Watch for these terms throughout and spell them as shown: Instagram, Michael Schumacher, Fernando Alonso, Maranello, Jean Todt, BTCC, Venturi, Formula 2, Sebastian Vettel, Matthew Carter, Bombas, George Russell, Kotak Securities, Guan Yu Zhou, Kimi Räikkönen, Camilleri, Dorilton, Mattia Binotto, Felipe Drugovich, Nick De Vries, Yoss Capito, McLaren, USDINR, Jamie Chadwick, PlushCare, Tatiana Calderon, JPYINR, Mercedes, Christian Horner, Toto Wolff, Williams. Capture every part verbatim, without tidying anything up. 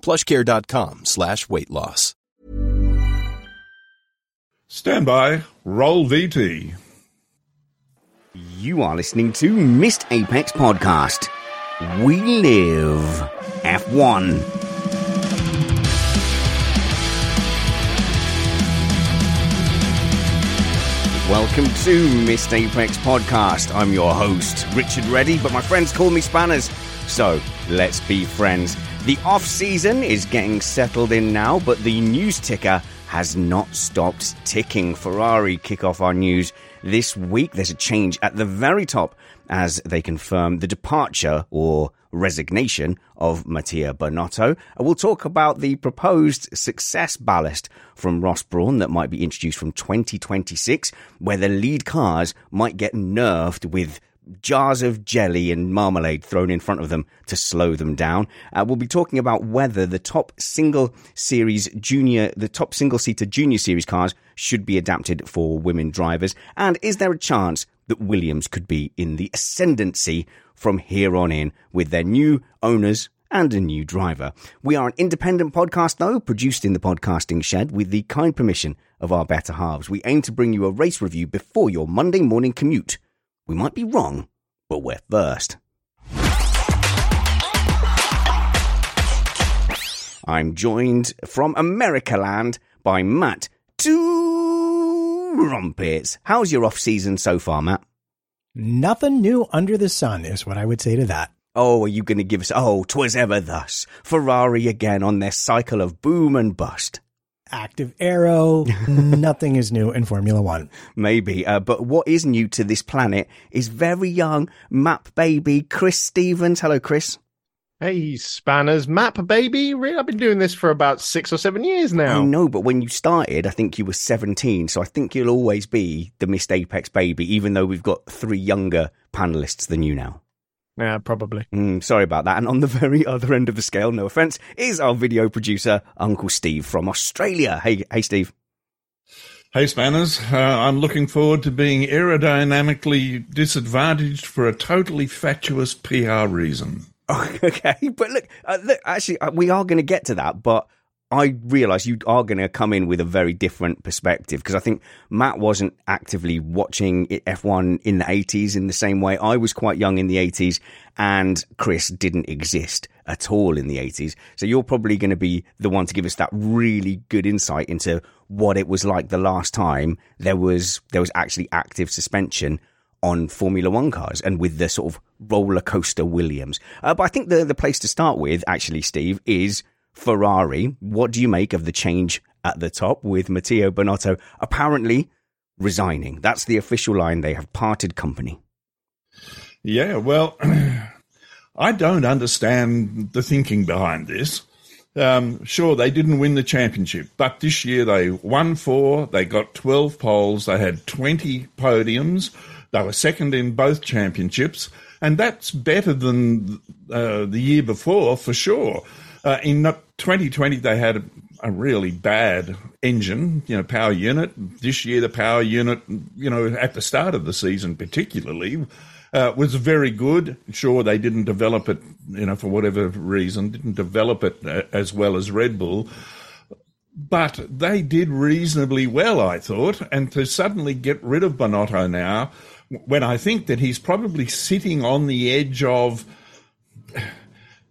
plush care dot com slash weight loss. Stand by. Roll V T. You are listening to Missed Apex Podcast. We live F one. Welcome to Missed Apex Podcast. I'm your host, Richard Reddy, but my friends call me Spanners, so let's be friends. The off-season is getting settled in now, but the news ticker has not stopped ticking. Ferrari kick off our news this week. There's a change at the very top as they confirm the departure or resignation of Mattia Binotto. We'll talk about the proposed success ballast from Ross Brawn that might be introduced from twenty twenty-six, where the lead cars might get nerfed with jars of jelly and marmalade thrown in front of them to slow them down. Uh, we'll be talking about whether the top single series junior, the top single seater junior series cars should be adapted for women drivers, and is there a chance that Williams could be in the ascendancy from here on in with their new owners and a new driver. We are an independent podcast, though, produced in the podcasting shed with the kind permission of our better halves. We aim to bring you a race review before your Monday morning commute. We might be wrong, but we're first. I'm joined from America land by Matt Two Rumpets. How's your off-season so far, Matt? Nothing new under the sun is what I would say to that. Oh, are you going to give us, oh, 'twas ever thus, Ferrari again on their cycle of boom and bust? Active aero, nothing is new in Formula One. Maybe, uh, but what is new to this planet is very young map baby Chris Stevens. Hello, Chris. Hey, Spanners. Map baby? Really? I've been doing this for about six or seven years now. I know, but when you started, I think you were seventeen, so I think you'll always be the Missed Apex baby, even though we've got three younger panellists than you now. Yeah, probably. Mm, sorry about that. And on the very other end of the scale, no offence, is our video producer, Uncle Steve from Australia. Hey, hey, Steve. Hey, Spanners. Uh, I'm looking forward to being aerodynamically disadvantaged for a totally fatuous P R reason. Oh, okay, but look, uh, look actually, uh, we are going to get to that, but I realise you are going to come in with a very different perspective, because I think Matt wasn't actively watching F one in the eighties in the same way. I was quite young in the eighties, and Chris didn't exist at all in the eighties. So you're probably going to be the one to give us that really good insight into what it was like the last time there was there was actually active suspension on Formula One cars, and with the sort of roller coaster Williams. Uh, but I think the, the place to start with, actually, Steve, is Ferrari. What do you make of the change at the top with Mattia Binotto apparently resigning? That's the official line. They have parted company. Yeah, well, I don't understand the thinking behind this. Um, sure, they didn't win the championship, but this year they won four, they got twelve poles, they had twenty podiums, they were second in both championships, and that's better than uh, the year before, for sure. Uh, in twenty twenty, they had a really bad engine, you know, power unit. This year, the power unit, you know, at the start of the season particularly, uh, was very good. Sure, they didn't develop it, you know, for whatever reason, didn't develop it as well as Red Bull. But they did reasonably well, I thought, and to suddenly get rid of Binotto now, when I think that he's probably sitting on the edge of,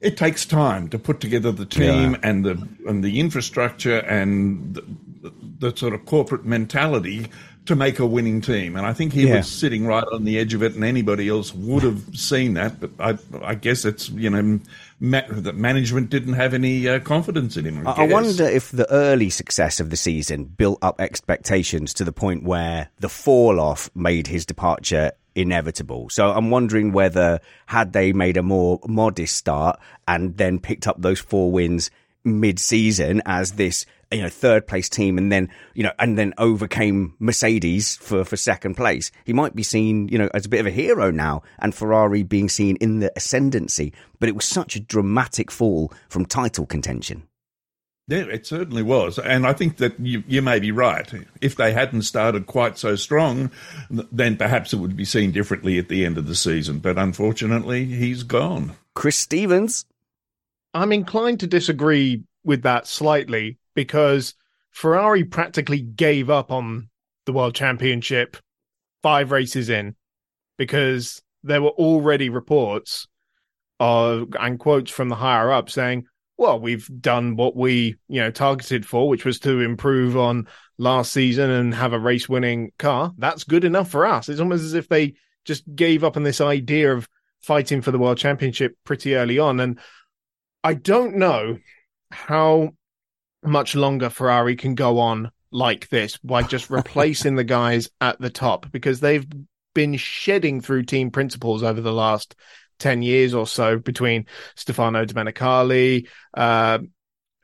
it takes time to put together the team yeah. and the and the infrastructure and the, the sort of corporate mentality to make a winning team. And I think he yeah. was sitting right on the edge of it, and anybody else would have seen that. But I, I guess it's, you know, ma- that management didn't have any uh, confidence in him. I, I, I wonder if the early success of the season built up expectations to the point where the fall-off made his departure inevitable. So I'm wondering whether, had they made a more modest start and then picked up those four wins mid-season as this, you know, third place team, and then, you know, and then overcame Mercedes for, for second place, he might be seen, you know, as a bit of a hero now, and Ferrari being seen in the ascendancy. But it was such a dramatic fall from title contention. Yeah, it certainly was. And I think that you, you may be right. If they hadn't started quite so strong, then perhaps it would be seen differently at the end of the season. But unfortunately, he's gone. Chris Stevens. I'm inclined to disagree with that slightly, because Ferrari practically gave up on the World Championship five races in, because there were already reports of, and quotes from the higher up saying, well, we've done what we, you know, targeted for, which was to improve on last season and have a race-winning car. That's good enough for us. It's almost as if they just gave up on this idea of fighting for the World Championship pretty early on. And I don't know how much longer Ferrari can go on like this by just replacing the guys at the top, because they've been shedding through team principles over the last ten years or so, between Stefano Domenicali, uh,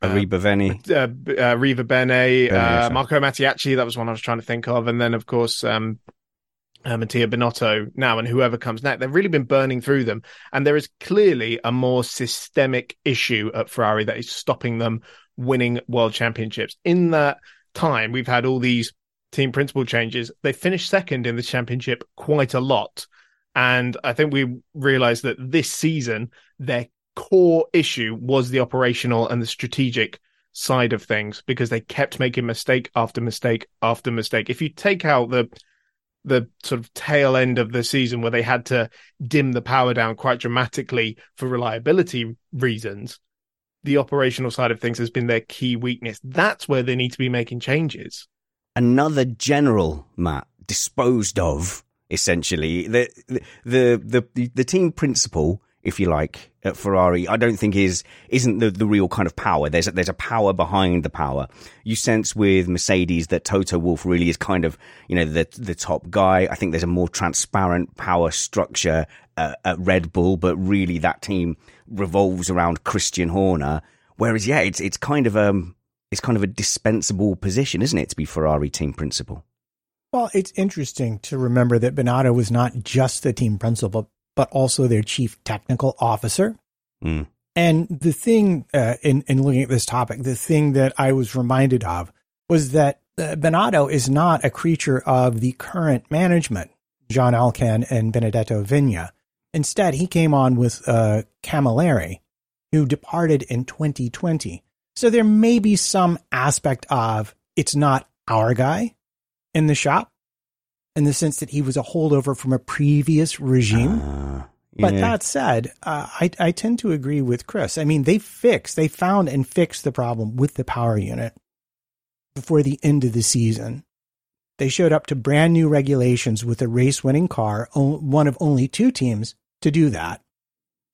Arriba Bene, uh, uh, Arriba Bene, uh, Marco Mattiacci, that was one I was trying to think of, and then, of course, um, uh, Mattia Binotto now, and whoever comes next. They've really been burning through them, and there is clearly a more systemic issue at Ferrari that is stopping them winning world championships. In that time, we've had all these team principle changes. They finished second in the championship quite a lot. And I think we realized that this season, their core issue was the operational and the strategic side of things, because they kept making mistake after mistake after mistake. If you take out the the sort of tail end of the season where they had to dim the power down quite dramatically for reliability reasons, the operational side of things has been their key weakness. That's where they need to be making changes. Another general, Matt, disposed of. Essentially, the, the the the team principle, if you like, at Ferrari, I don't think is isn't the, the real kind of power. There's a, there's a power behind the power. You sense with Mercedes that Toto Wolff really is kind of, you know, the the top guy. I think there's a more transparent power structure uh, at Red Bull, but really that team revolves around Christian Horner. Whereas, yeah, it's it's kind of um it's kind of a dispensable position, isn't it, to be Ferrari team principle? Well, it's interesting to remember that Binotto was not just the team principal, but also their chief technical officer. Mm. And the thing, uh, in, in looking at this topic, the thing that I was reminded of was that uh, Binotto is not a creature of the current management, John Elkann and Benedetto Vigna. Instead, he came on with uh, Camilleri, who departed in twenty twenty. So there may be some aspect of, it's not our guy in the shop, in the sense that he was a holdover from a previous regime. Uh, yeah. But that said, uh, I, I tend to agree with Chris. I mean, they fixed, they found and fixed the problem with the power unit before the end of the season. They showed up to brand new regulations with a race-winning car, one of only two teams to do that.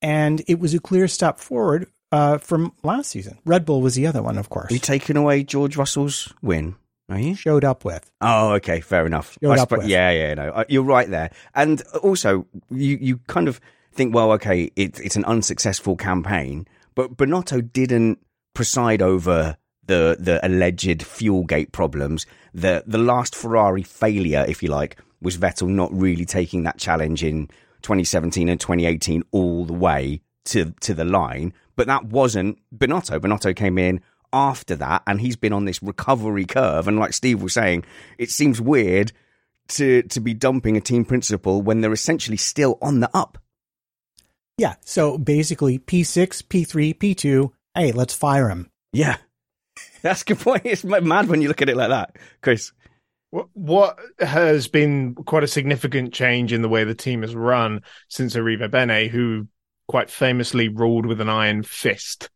And it was a clear step forward uh, from last season. Red Bull was the other one, of course. Are you taking away George Russell's win? Are you? Showed up with. Oh, okay, fair enough. Showed I up sp- with. Yeah, yeah, no, you're right there. And also, you, you kind of think, well, okay, it, it's an unsuccessful campaign, but Binotto didn't preside over the the alleged Fuelgate problems. The the last Ferrari failure, if you like, was Vettel not really taking that challenge in twenty seventeen and twenty eighteen all the way to to the line. But that wasn't Binotto. Binotto came in after that, and he's been on this recovery curve. And like Steve was saying, it seems weird to to be dumping a team principal when they're essentially still on the up. Yeah, so basically P six, P three, P two, hey, let's fire him. Yeah, that's a good point. It's mad when you look at it like that, Chris. What has been quite a significant change in the way the team has run since Arriva Bene, who quite famously ruled with an iron fist.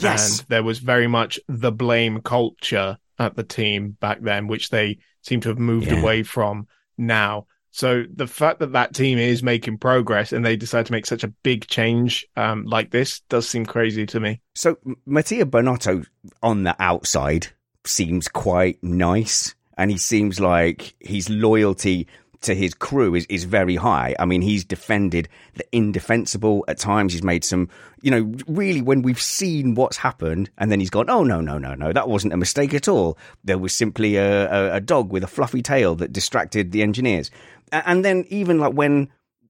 Yes. And there was very much the blame culture at the team back then, which they seem to have moved yeah. away from now. So the fact that that team is making progress and they decide to make such a big change um, like this does seem crazy to me. So Mattia Binotto on the outside seems quite nice. And he seems like his loyalty to his crew is, is very high. I mean, he's defended the indefensible at times. He's made some, you know, really when we've seen what's happened and then he's gone, oh, no, no, no, no, that wasn't a mistake at all. There was simply a, a, a dog with a fluffy tail that distracted the engineers. And then even like when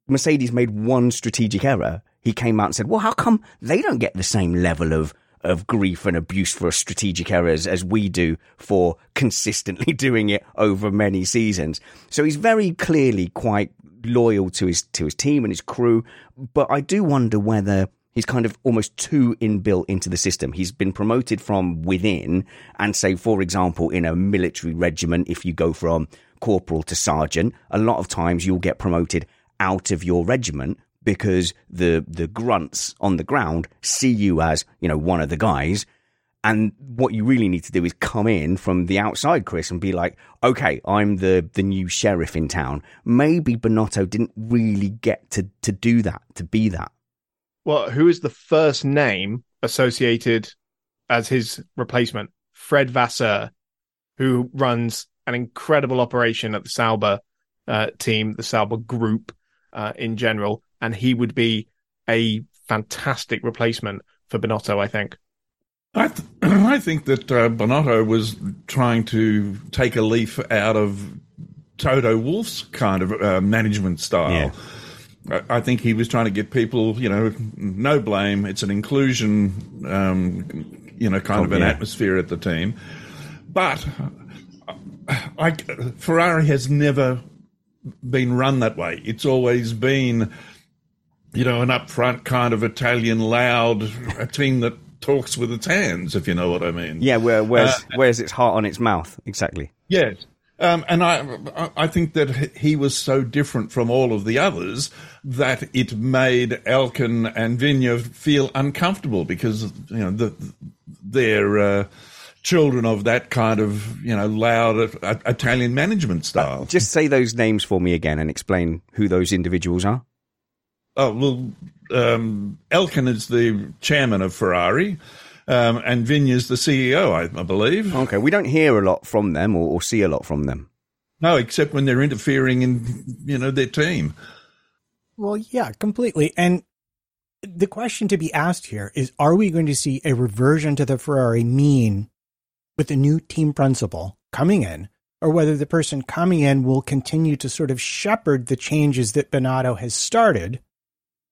Mercedes made one strategic error, he came out and said, well, how come they don't get the same level of of grief and abuse for strategic errors as we do for consistently doing it over many seasons. So he's very clearly quite loyal to his to his team and his crew, but I do wonder whether he's kind of almost too inbuilt into the system. He's been promoted from within, and say, for example, in a military regiment, if you go from corporal to sergeant, a lot of times you'll get promoted out of your regiment, because the the grunts on the ground see you as, you know, one of the guys. And what you really need to do is come in from the outside, Chris, and be like, okay, I'm the, the new sheriff in town. Maybe Binotto didn't really get to, to do that, to be that. Well, who is the first name associated as his replacement? Fred Vasseur, who runs an incredible operation at the Sauber uh, team, the Sauber group uh, in general. And he would be a fantastic replacement for Binotto, I think. I, th- I think that uh, Binotto was trying to take a leaf out of Toto Wolff's kind of uh, management style. Yeah. I-, I think he was trying to get people, you know, no blame. It's an inclusion, um, you know, kind oh, of an yeah. atmosphere at the team. But I, Ferrari has never been run that way. It's always been... you know, an upfront kind of Italian loud, a team that talks with its hands, if you know what I mean. Yeah, where, where's uh, where's its heart on its mouth, exactly. Yes, um, and I I think that he was so different from all of the others that it made Elkann and Vigna feel uncomfortable because, you know, the, they're uh, children of that kind of, you know, loud uh, Italian management style. Uh, just say those names for me again and explain who those individuals are. Oh, well, um, Elkann is the chairman of Ferrari, um, and Vigna's the C E O, I, I believe. Okay, we don't hear a lot from them or, or see a lot from them. No, except when they're interfering in, you know, their team. Well, yeah, completely. And the question to be asked here is, are we going to see a reversion to the Ferrari mean with a new team principal coming in, or whether the person coming in will continue to sort of shepherd the changes that Binotto has started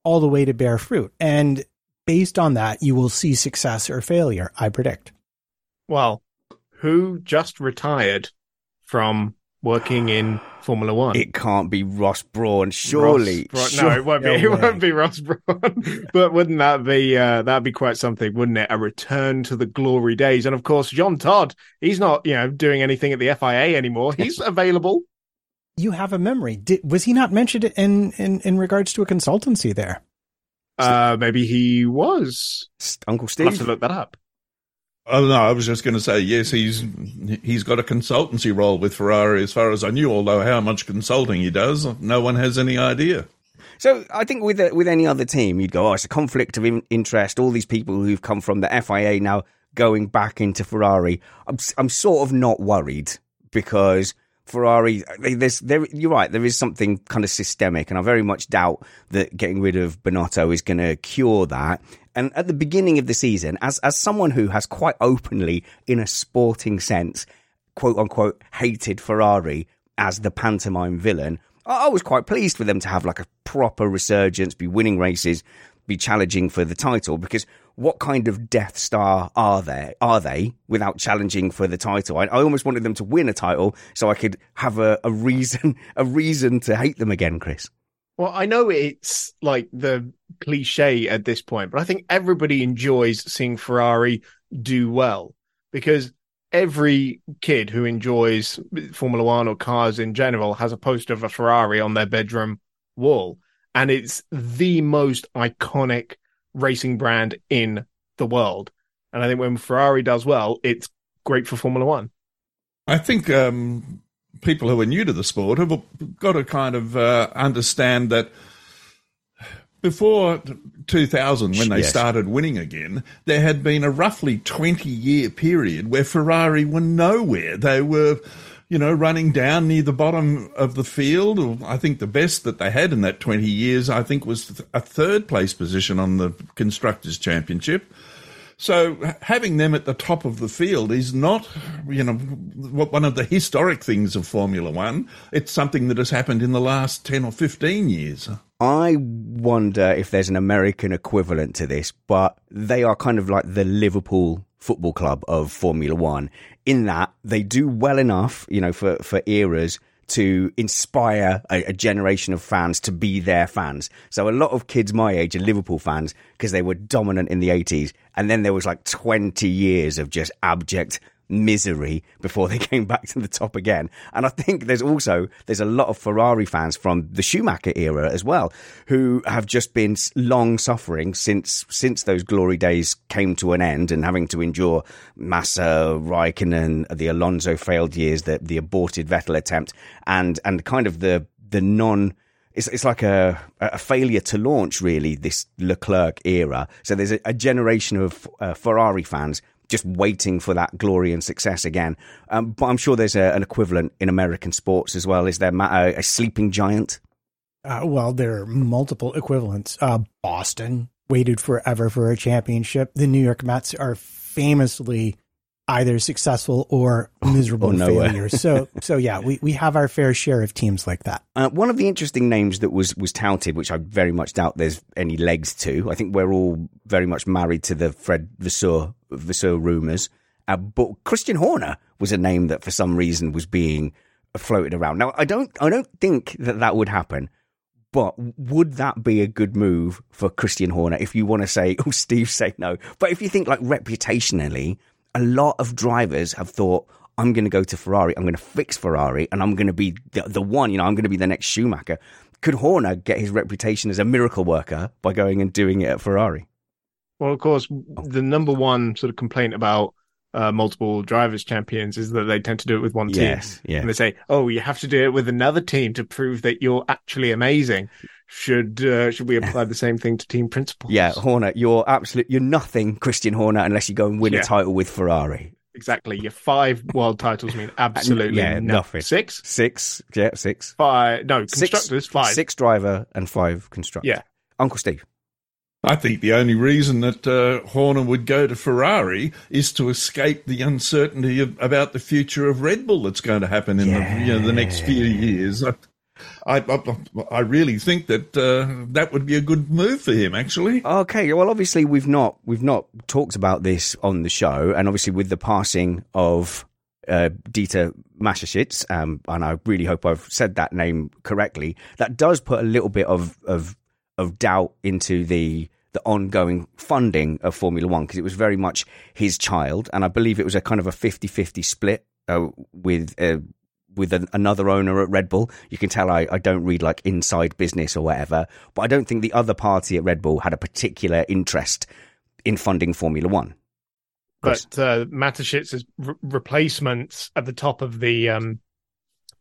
all the way to bear fruit? And based on that, you will see success or failure, I predict. Well, who just retired from working in Formula One? It can't be Ross Brawn, surely. Ross Brawn. No, sure. it won't be. No it won't be Ross Brawn. But wouldn't that be uh, that'd be quite something, wouldn't it? A return to the glory days. And of course, Jean Todt. He's not, you know, doing anything at the F I A anymore. He's available. You have a memory. Did, was he not mentioned in, in, in regards to a consultancy there? Uh, maybe he was. Uncle Steve. I'll have to look that up. Oh, no, I was just going to say, yes, he's he's got a consultancy role with Ferrari as far as I knew, although how much consulting he does, no one has any idea. So I think with a, with any other team, you'd go, oh, it's a conflict of interest. All these people who've come from the F I A now going back into Ferrari. I'm, I'm sort of not worried because... Ferrari, there's, there, you're right, there is something kind of systemic, and I very much doubt that getting rid of Binotto is going to cure that. And at the beginning of the season, as as someone who has quite openly, in a sporting sense, quote-unquote, hated Ferrari as the pantomime villain, I, I was quite pleased for them to have like a proper resurgence, be winning races, be challenging for the title, because what kind of Death Star are there? Are they without challenging for the title? I, I almost wanted them to win a title so I could have a, a reason, a reason to hate them again, Chris. Well, I know it's like the cliche at this point, but I think everybody enjoys seeing Ferrari do well, because every kid who enjoys Formula One or cars in general has a poster of a Ferrari on their bedroom wall. And it's the most iconic racing brand in the world. And I think when Ferrari does well, it's great for Formula One. I think um, people who are new to the sport have got to kind of uh, understand that before two thousand, when they yes. started winning again, there had been a roughly twenty-year period where Ferrari were nowhere. They were... you know, running down near the bottom of the field. I think the best that they had in that twenty years, I think, was a third-place position on the Constructors' Championship. So having them at the top of the field is not, you know, one of the historic things of Formula One. It's something that has happened in the last ten or fifteen years. I wonder if there's an American equivalent to this, but they are kind of like the Liverpool Football Club of Formula One, in that they do well enough, you know, for, for eras to inspire a, a generation of fans to be their fans. So a lot of kids my age are Liverpool fans because they were dominant in the eighties. And then there was like twenty years of just abject misery before they came back to the top again. And I think there's also there's a lot of Ferrari fans from the Schumacher era as well who have just been long suffering since since those glory days came to an end, and having to endure Massa, Raikkonen, the Alonso failed years, the the aborted Vettel attempt, and and kind of the the non It's it's like a a failure to launch, really, this Leclerc era. So there's a, a generation of uh, Ferrari fans just waiting for that glory and success again. Um, but I'm sure there's a, an equivalent in American sports as well. Is there a, a sleeping giant? Uh, well, there are multiple equivalents. Uh, Boston waited forever for a championship. The New York Mets are famously either successful or miserable oh, failures. so, so yeah, we, we have our fair share of teams like that. Uh, one of the interesting names that was, was touted, which I very much doubt there's any legs to, I think we're all very much married to the Fred Vasseur, Vasseur rumours, uh, but Christian Horner was a name that for some reason was being floated around. Now, I don't, I don't think that that would happen, but would that be a good move for Christian Horner if you want to say, oh, Steve, say no? But if you think like reputationally, a lot of drivers have thought, I'm going to go to Ferrari, I'm going to fix Ferrari, and I'm going to be the, the one, you know, I'm going to be the next Schumacher. Could Horner get his reputation as a miracle worker by going and doing it at Ferrari? Well, of course, the number one sort of complaint about uh, multiple drivers' champions is that they tend to do it with one team. Yes, yes. And they say, oh, you have to do it with another team to prove that you're actually amazing. Should uh, should we apply the same thing to team principles? Yeah, Horner, you're absolute, you're nothing, Christian Horner, unless you go and win yeah. a title with Ferrari. Exactly. Your five world titles mean absolutely yeah, no. nothing. Six? Six. Yeah, six. Five. No, constructors, six, five. Six driver and five constructors. Yeah. Uncle Steve. I think the only reason that uh, Horner would go to Ferrari is to escape the uncertainty of, about the future of Red Bull that's going to happen in yeah. the, you know, the next few years. I, I, I, I really think that uh, that would be a good move for him, actually. Okay, well, obviously we've not we've not talked about this on the show, and obviously with the passing of uh, Dieter Mateschitz, um, and I really hope I've said that name correctly, that does put a little bit of of, of doubt into the the ongoing funding of Formula One, because it was very much his child, and I believe it was a kind of a fifty-fifty split uh, with. Uh, with an, another owner at Red Bull. You can tell I, I don't read like inside business or whatever, but I don't think the other party at Red Bull had a particular interest in funding Formula One. Chris? But uh, Mateschitz' re- replacements at the top of the um,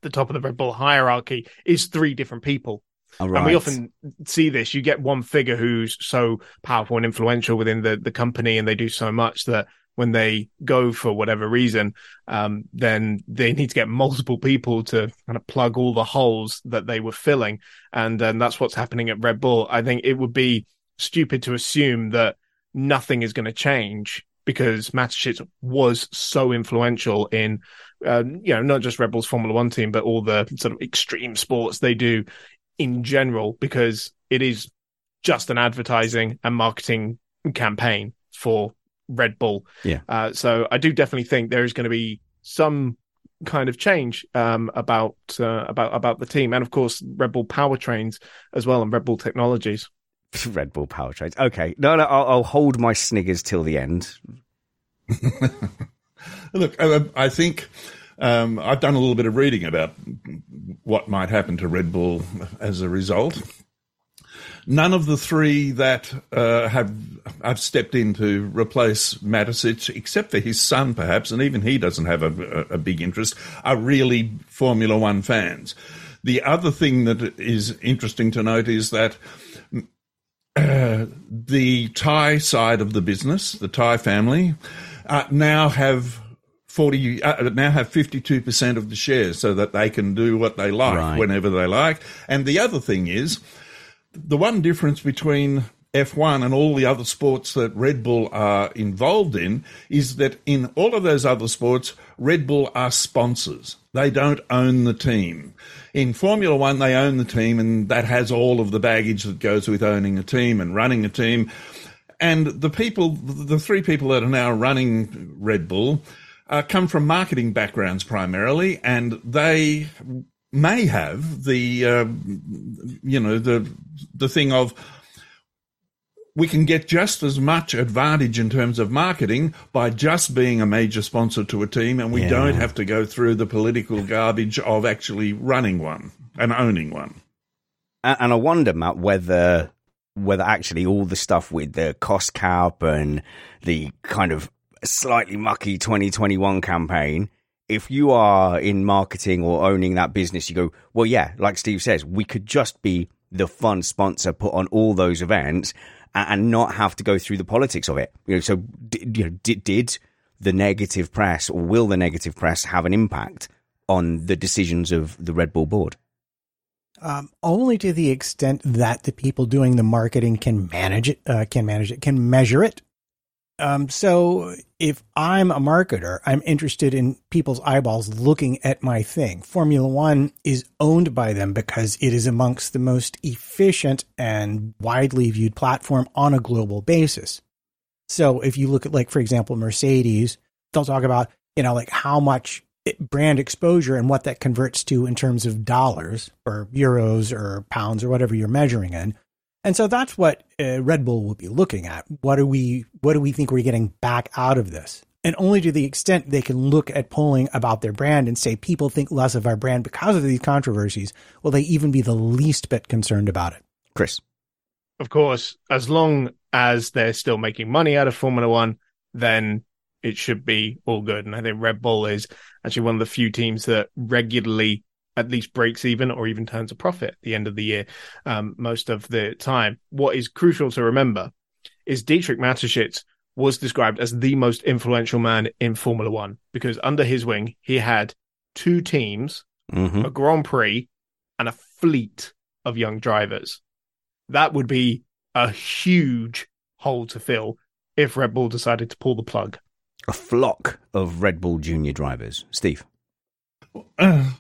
the top of the Red Bull hierarchy is three different people. All right. And we often see this. You get one figure who's so powerful and influential within the, the company, and they do so much that when they go for whatever reason, um, then they need to get multiple people to kind of plug all the holes that they were filling. And, and that's what's happening at Red Bull. I think it would be stupid to assume that nothing is going to change because Mateschitz was so influential in, uh, you know, not just Red Bull's Formula One team, but all the sort of extreme sports they do in general, because it is just an advertising and marketing campaign. for Red Bull. Yeah. Uh, so I do definitely think there is going to be some kind of change um, about uh, about about the team, and of course Red Bull powertrains as well, and Red Bull technologies. Red Bull powertrains. Okay, no, no, I'll, I'll hold my sniggers till the end. Look, I, I think um, I've done a little bit of reading about what might happen to Red Bull as a result. None of the three that uh, have have stepped in to replace Mateschitz, except for his son, perhaps, and even he doesn't have a, a big interest, are really Formula One fans. The other thing that is interesting to note is that uh, the Thai side of the business, the Thai family, uh, now have forty uh, now have fifty-two percent of the shares, so that they can do what they like right. whenever they like. And the other thing is, the one difference between F one and all the other sports that Red Bull are involved in is that in all of those other sports, Red Bull are sponsors. They don't own the team. In Formula One, they own the team, and that has all of the baggage that goes with owning a team and running a team. And the people, the three people that are now running Red Bull, uh, come from marketing backgrounds primarily, and they may have the, uh, you know, the the thing of we can get just as much advantage in terms of marketing by just being a major sponsor to a team, and we yeah. don't have to go through the political garbage of actually running one and owning one. And, and I wonder, Matt, whether whether actually all the stuff with the cost cap and the kind of slightly mucky twenty twenty-one campaign, if you are in marketing or owning that business, you go, well, yeah, like Steve says, we could just be the fun sponsor, put on all those events and not have to go through the politics of it. You know, so did, you know, did, did the negative press, or will the negative press have an impact on the decisions of the Red Bull board? Um, only to the extent that the people doing the marketing can manage it, uh, can manage it, can measure it. Um, so if I'm a marketer, I'm interested in people's eyeballs looking at my thing. Formula One is owned by them because it is amongst the most efficient and widely viewed platform on a global basis. So if you look at, like, for example, Mercedes, they'll talk about, you know, like how much brand exposure and what that converts to in terms of dollars or euros or pounds or whatever you're measuring in. And so that's what uh, Red Bull will be looking at. What do we what do we think we're getting back out of this? And only to the extent they can look at polling about their brand and say people think less of our brand because of these controversies, will they even be the least bit concerned about it? Chris. Of course, as long as they're still making money out of Formula One, then it should be all good. And I think Red Bull is actually one of the few teams that regularly at least breaks even or even turns a profit at the end of the year, um, most of the time. What is crucial to remember is Dieter Mateschitz was described as the most influential man in Formula One, because under his wing, he had two teams, mm-hmm. a Grand Prix, and a fleet of young drivers. That would be a huge hole to fill if Red Bull decided to pull the plug. A flock of Red Bull junior drivers. Steve? Uh.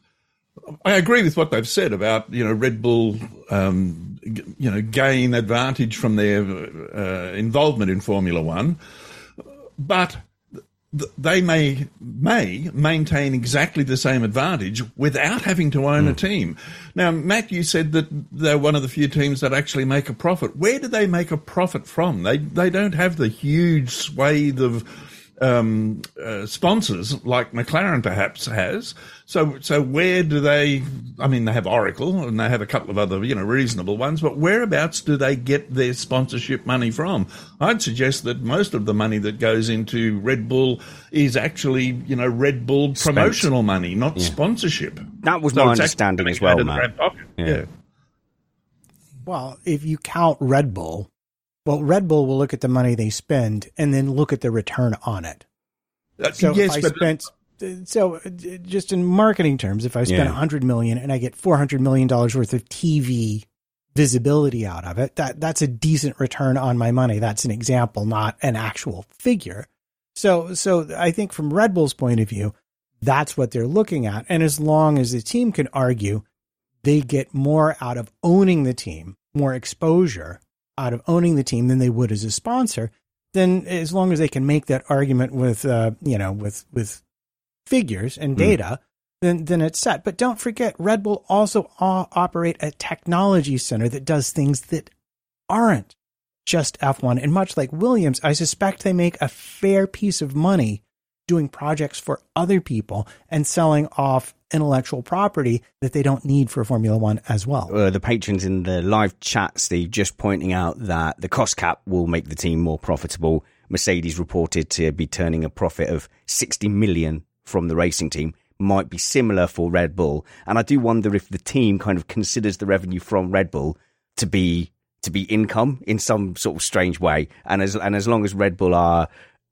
I agree with what they've said about, you know, Red Bull, um, you know, gain advantage from their uh, involvement in Formula One, but th- they may may maintain exactly the same advantage without having to own mm. a team. Now, Matt, you said that they're one of the few teams that actually make a profit. Where do they make a profit from? They they don't have the huge swathe of Um, uh, sponsors like McLaren perhaps has. So, so where do they, I mean, they have Oracle and they have a couple of other, you know, reasonable ones, but whereabouts do they get their sponsorship money from? I'd suggest that most of the money that goes into Red Bull is actually, you know, Red Bull Spent. promotional money, not yeah. sponsorship. That was so my understanding as well, man. Yeah. yeah. Well, if you count Red Bull, Well, Red Bull will look at the money they spend and then look at the return on it. So yes, if I spent, so just in marketing terms, if I spend yeah. one hundred million dollars and I get four hundred million dollars worth of T V visibility out of it, that that's a decent return on my money. That's an example, not an actual figure. So, so I think from Red Bull's point of view, that's what they're looking at. And as long as the team can argue, they get more out of owning the team, more exposure out of owning the team than they would as a sponsor, then as long as they can make that argument with, uh, you know, with with figures and data, mm. then then it's set. But don't forget, Red Bull also o- operate a technology center that does things that aren't just F one. And much like Williams, I suspect they make a fair piece of money doing projects for other people and selling off intellectual property that they don't need for Formula One as well. Uh, the patrons in the live chat, Steve, just pointing out that the cost cap will make the team more profitable. Mercedes reported to be turning a profit of sixty million from the racing team. Might be similar for Red Bull. And I do wonder if the team kind of considers the revenue from Red Bull to be to be income in some sort of strange way. And as and as long as Red Bull are,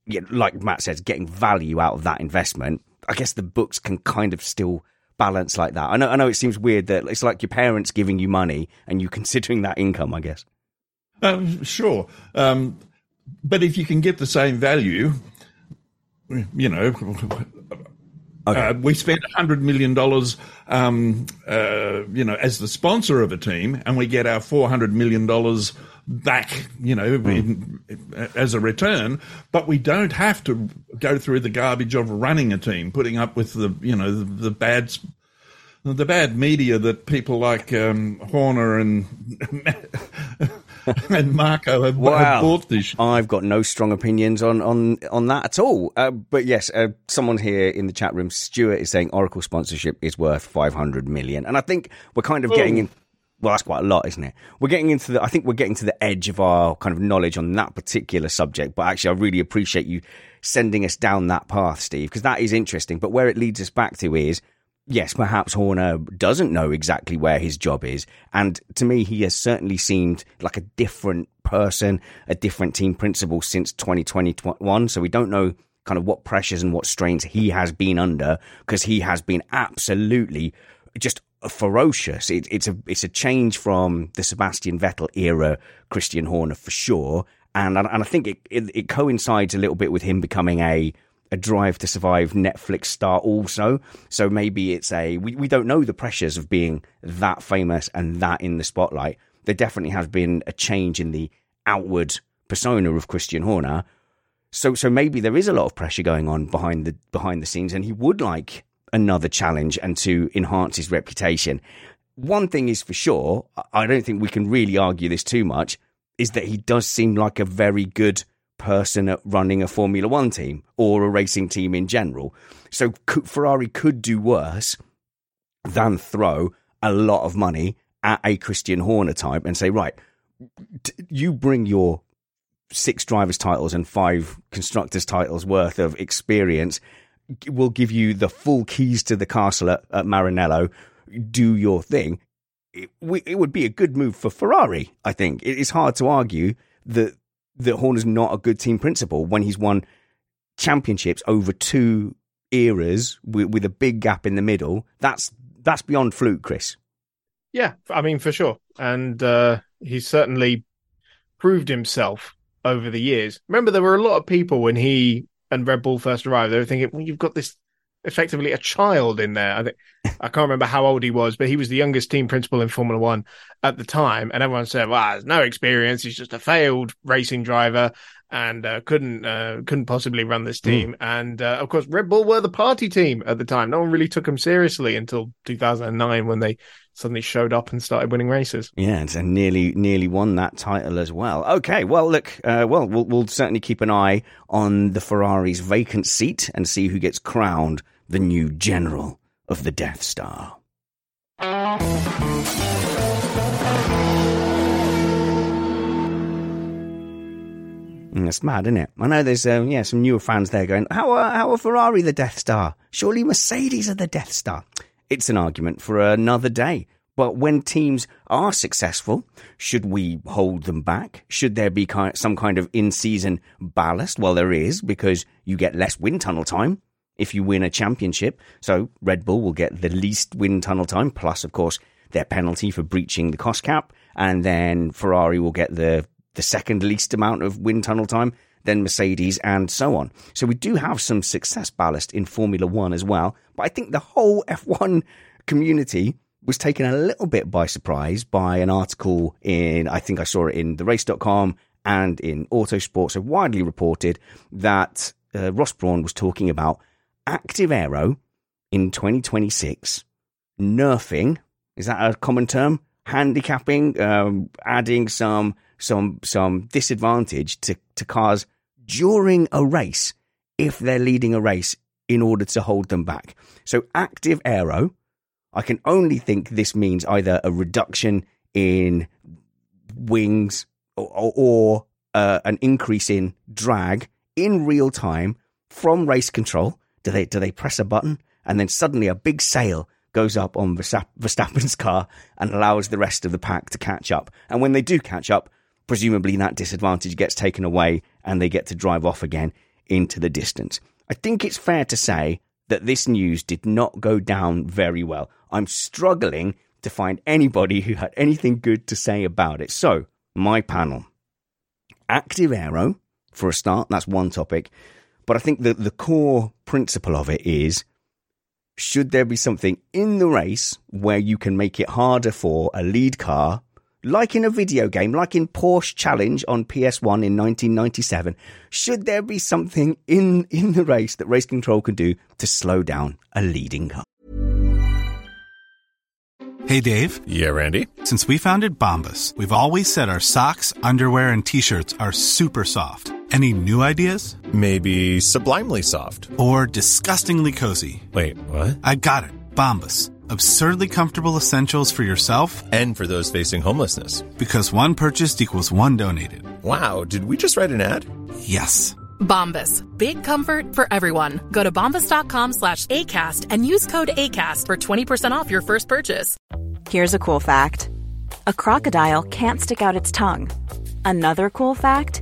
you know, like Matt says, getting value out of that investment, I guess the books can kind of still balance like that. I know, I know it seems weird that it's like your parents giving you money and you considering that income, I guess. Um, sure. Um, but if you can get the same value, you know, okay. uh, we spent one hundred million dollars, um, uh, you know, as the sponsor of a team, and we get our four hundred million dollars back, you know, in, as a return, but we don't have to go through the garbage of running a team, putting up with the, you know, the, the bad, the bad media that people like um, Horner and and Marco have, wow. have bought this. I've got no strong opinions on on on that at all. Uh, but yes, uh, someone here in the chat room, Stuart, is saying Oracle sponsorship is worth five hundred million, and I think we're kind of oh. getting in. Well, that's quite a lot, isn't it? We're getting into the, I think we're getting to the edge of our kind of knowledge on that particular subject. But actually, I really appreciate you sending us down that path, Steve, because that is interesting. But where it leads us back to is, yes, perhaps Horner doesn't know exactly where his job is. And to me, he has certainly seemed like a different person, a different team principal since twenty twenty-one. So we don't know kind of what pressures and what strains he has been under, because he has been absolutely just ferocious. It, it's a it's a change from the Sebastian Vettel era, Christian Horner, for sure, and and I think it, it it coincides a little bit with him becoming a a Drive to Survive Netflix star also. So maybe it's a we, we don't know the pressures of being that famous and that in the spotlight. There definitely has been a change in the outward persona of Christian Horner. So so maybe there is a lot of pressure going on behind the behind the scenes, and he would like another challenge and to enhance his reputation. One thing is for sure, I don't think we can really argue this too much, is that he does seem like a very good person at running a Formula One team or a racing team in general. So Ferrari could do worse than throw a lot of money at a Christian Horner type and say, right, you bring your six drivers' titles and five constructors' titles worth of experience. We'll give you the full keys to the castle at, at Maranello. Do your thing. It, we, it would be a good move for Ferrari, I think. It is hard to argue that, that Horner's not a good team principal when he's won championships over two eras with, with a big gap in the middle. That's that's beyond fluke, Chris. Yeah, I mean, for sure. And uh, he's certainly proved himself over the years. Remember, there were a lot of people when he and Red Bull first arrived, they were thinking, well, you've got this effectively a child in there. I think I can't remember how old he was, but he was the youngest team principal in Formula One at the time. And everyone said, well, there's no experience. He's just a failed racing driver and uh, couldn't uh, couldn't possibly run this team. Mm. And uh, of course, Red Bull were the party team at the time. No one really took him seriously until two thousand nine when they suddenly showed up and started winning races. Yeah, and, and nearly nearly won that title as well. Okay, well, look, uh, well, well, we'll certainly keep an eye on the Ferrari's vacant seat and see who gets crowned the new general of the Death Star. And that's mad, isn't it? I know there's um, yeah some newer fans there going, how are, how are Ferrari the Death Star? Surely Mercedes are the Death Star. It's an argument for another day. But when teams are successful, should we hold them back? Should there be some kind of in-season ballast? Well, there is, because you get less wind tunnel time if you win a championship. So Red Bull will get the least wind tunnel time, plus, of course, their penalty for breaching the cost cap. And then Ferrari will get the, the second least amount of wind tunnel time, then Mercedes, and so on. So we do have some success ballast in Formula One as well. But I think the whole F one community was taken a little bit by surprise by an article in, I think I saw it in the race dot com and in Autosport have widely reported that uh, Ross Brawn was talking about active aero in twenty twenty-six, nerfing, is that a common term? Handicapping, um, adding some some some disadvantage to, to cars during a race if they're leading a race in order to hold them back. So active aero, I can only think this means either a reduction in wings or, or, or uh, an increase in drag in real time from race control. Do they do they press a button and then suddenly a big sail goes up on Verstappen's car and allows the rest of the pack to catch up? And when they do catch up, presumably that disadvantage gets taken away and they get to drive off again into the distance. I think it's fair to say that this news did not go down very well. I'm struggling to find anybody who had anything good to say about it. So, my panel. Active aero, for a start, that's one topic. But I think that the core principle of it is, should there be something in the race where you can make it harder for a lead car, like in a video game, like in Porsche Challenge on P S one in nineteen ninety-seven, should there be something in, in the race that race control can do to slow down a leading car? Hey, Dave. Yeah, Randy. Since we founded Bombas, we've always said our socks, underwear, and T-shirts are super soft. Any new ideas? Maybe sublimely soft. Or disgustingly cozy. Wait, what? I got it. Bombas. Absurdly comfortable essentials for yourself. And for those facing homelessness. Because one purchased equals one donated. Wow, did we just write an ad? Yes. Bombas. Big comfort for everyone. Go to bombas.com slash ACAST and use code ACAST for twenty percent off your first purchase. Here's a cool fact. A crocodile can't stick out its tongue. Another cool fact...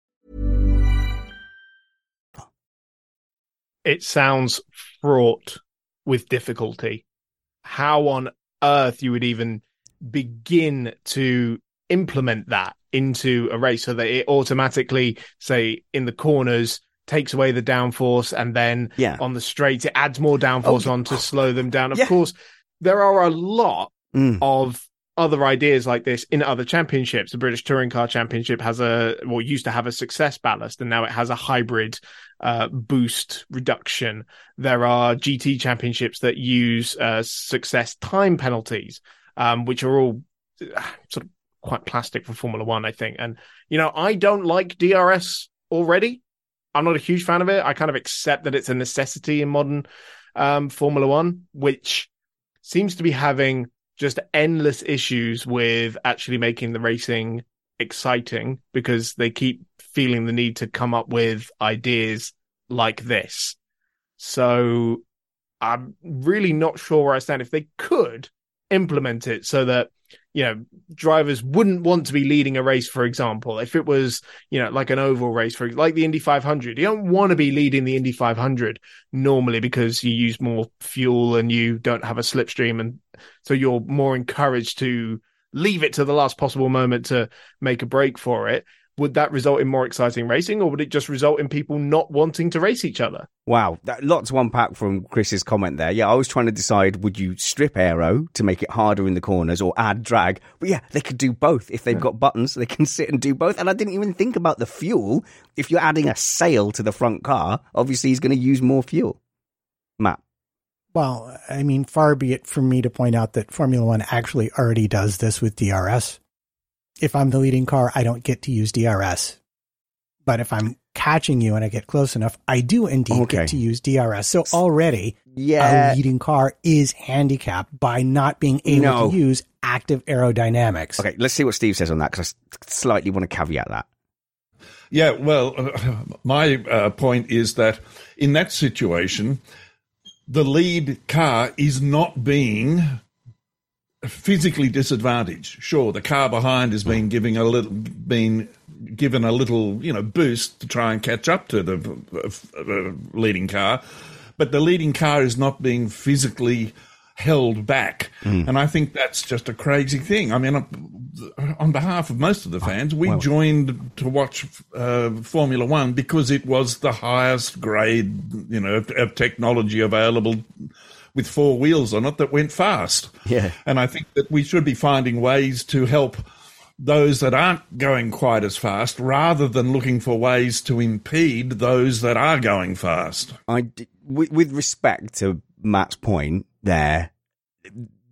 It sounds fraught with difficulty. How on earth you would even begin to implement that into a race so that it automatically, say, in the corners, takes away the downforce, and then yeah. on the straights, it adds more downforce oh, on to slow them down. Of yeah. course, there are a lot mm. of other ideas like this in other championships. The British Touring Car Championship has a, well, used to have a success ballast, and now it has a hybrid uh, boost reduction. There are G T championships that use uh, success time penalties, um, which are all uh, sort of quite plastic for Formula One, I think. And, you know, I don't like D R S already. I'm not a huge fan of it. I kind of accept that it's a necessity in modern um, Formula One, which seems to be having just endless issues with actually making the racing exciting, because they keep feeling the need to come up with ideas like this. So I'm really not sure where I stand. If they could implement it so that, you know, drivers wouldn't want to be leading a race, for example, if it was, you know, like an oval race, for like the Indy five hundred, you don't want to be leading the Indy five hundred normally because you use more fuel and you don't have a slipstream. And so you're more encouraged to leave it to the last possible moment to make a break for it. Would that result in more exciting racing, or would it just result in people not wanting to race each other? Wow, that, lots to unpack from Chris's comment there. Yeah, I was trying to decide, would you strip aero to make it harder in the corners or add drag? But yeah, they could do both. If they've got buttons, they can sit and do both. And I didn't even think about the fuel. If you're adding a sail to the front car, obviously he's going to use more fuel. Matt? Well, I mean, far be it from me to point out that Formula One actually already does this with D R S. If I'm the leading car, I don't get to use D R S. But if I'm catching you and I get close enough, I do indeed okay. get to use D R S. So already yeah. a leading car is handicapped by not being able no. to use active aerodynamics. Okay, let's see what Steve says on that, because I slightly want to caveat that. Yeah, well, uh, my uh, point is that in that situation, the lead car is not being physically disadvantaged. Sure, the car behind is being giving a little, being given a little, you know, boost to try and catch up to the uh, uh, leading car, but the leading car is not being physically held back, mm. and I think that's just a crazy thing. I mean, on behalf of most of the fans, we well, joined to watch uh, Formula One because it was the highest grade, you know, of, of technology available with four wheels on it that went fast. Yeah, and I think that we should be finding ways to help those that aren't going quite as fast, rather than looking for ways to impede those that are going fast. I, with, with respect to Matt's point there,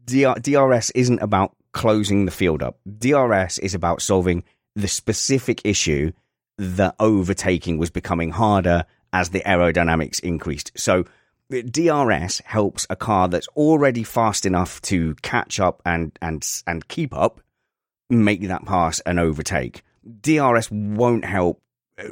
D R S isn't about closing the field up. D R S is about solving the specific issue that overtaking was becoming harder as the aerodynamics increased. So D R S helps a car that's already fast enough to catch up and and and keep up, make that pass and overtake. D R S won't help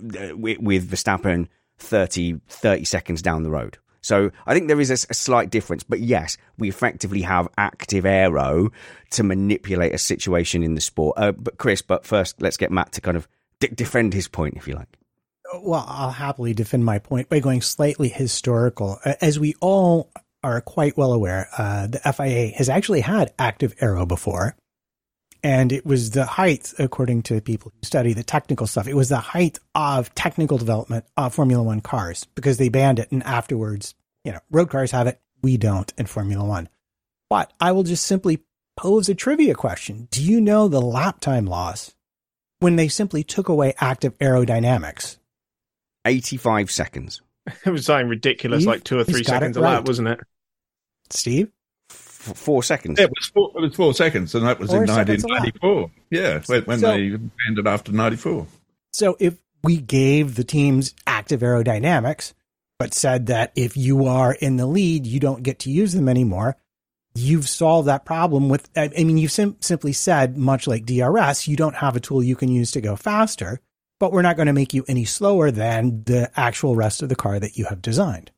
with Verstappen thirty, thirty seconds down the road. So I think there is a, a slight difference, but yes, we effectively have active aero to manipulate a situation in the sport. Uh, but Chris, but first, let's get Matt to kind of d- defend his point, if you like. Well, I'll happily defend my point by going slightly historical. As we all are quite well aware, uh, the F I A has actually had active aero before, and it was the height, according to people who study the technical stuff, it was the height of technical development of Formula One cars, because they banned it. And afterwards, you know, road cars have it. We don't in Formula One. But I will just simply pose a trivia question. Do you know the lap time loss when they simply took away active aerodynamics? eighty-five seconds. It was something ridiculous, Steve, like two or three seconds a right. lap, wasn't it? Steve? Four seconds. Yeah, it was four, it was four seconds, and that was four in nineteen ninety-four. Yeah, when so, they ended after ninety-four. So if we gave the teams active aerodynamics, but said that if you are in the lead, you don't get to use them anymore, you've solved that problem with, I mean, you've sim- simply said, much like D R S, you don't have a tool you can use to go faster, but we're not going to make you any slower than the actual rest of the car that you have designed.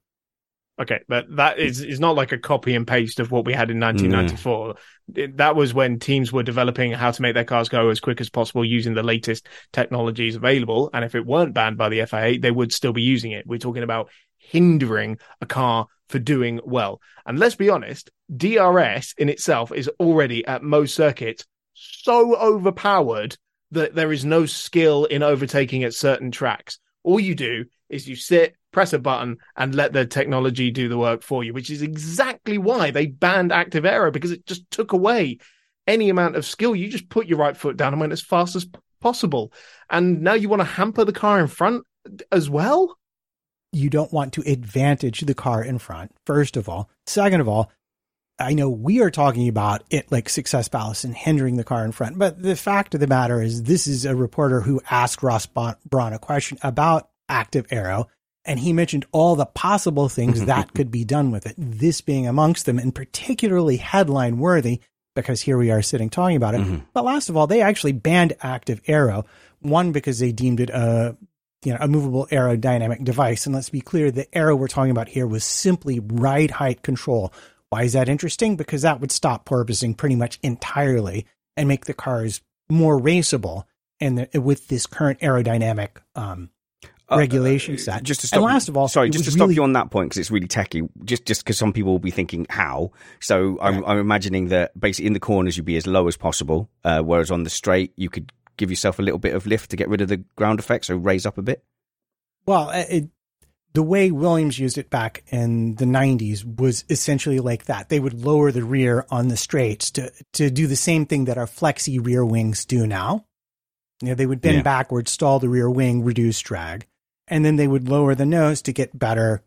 Okay, but that is, is not like a copy and paste of what we had in nineteen ninety-four. Mm. It, that was when teams were developing how to make their cars go as quick as possible using the latest technologies available. And if it weren't banned by the F I A, they would still be using it. We're talking about hindering a car for doing well. And let's be honest, D R S in itself is already at most circuits so overpowered that there is no skill in overtaking at certain tracks. All you do is you sit, press a button, and let the technology do the work for you, which is exactly why they banned active aero, because it just took away any amount of skill. You just put your right foot down and went as fast as possible. And now you want to hamper the car in front as well? You don't want to advantage the car in front, first of all. Second of all, I know we are talking about it like success ballast and hindering the car in front, but the fact of the matter is this is a reporter who asked Ross Brawn a question about active aero, and he mentioned all the possible things that could be done with it, this being amongst them, and particularly headline worthy, because here we are sitting talking about it. Mm-hmm. But last of all, they actually banned active aero, one, because they deemed it a, you know, a movable aerodynamic device. And let's be clear, the aero we're talking about here was simply ride height control. Why is that interesting? Because that would stop porpoising pretty much entirely and make the cars more raceable and the, with this current aerodynamic um, uh, regulation uh, set. Just to stop and last you, of all, sorry, just to stop really... you on that point, because it's really techie, just just because some people will be thinking, how? So yeah. I'm, I'm imagining that basically in the corners you'd be as low as possible, uh, whereas on the straight you could give yourself a little bit of lift to get rid of the ground effect, so raise up a bit. Well, it... The way Williams used it back in the nineties was essentially like that. They would lower the rear on the straights to, to do the same thing that our flexi rear wings do now. You know, they would bend yeah. backwards, stall the rear wing, reduce drag, and then they would lower the nose to get better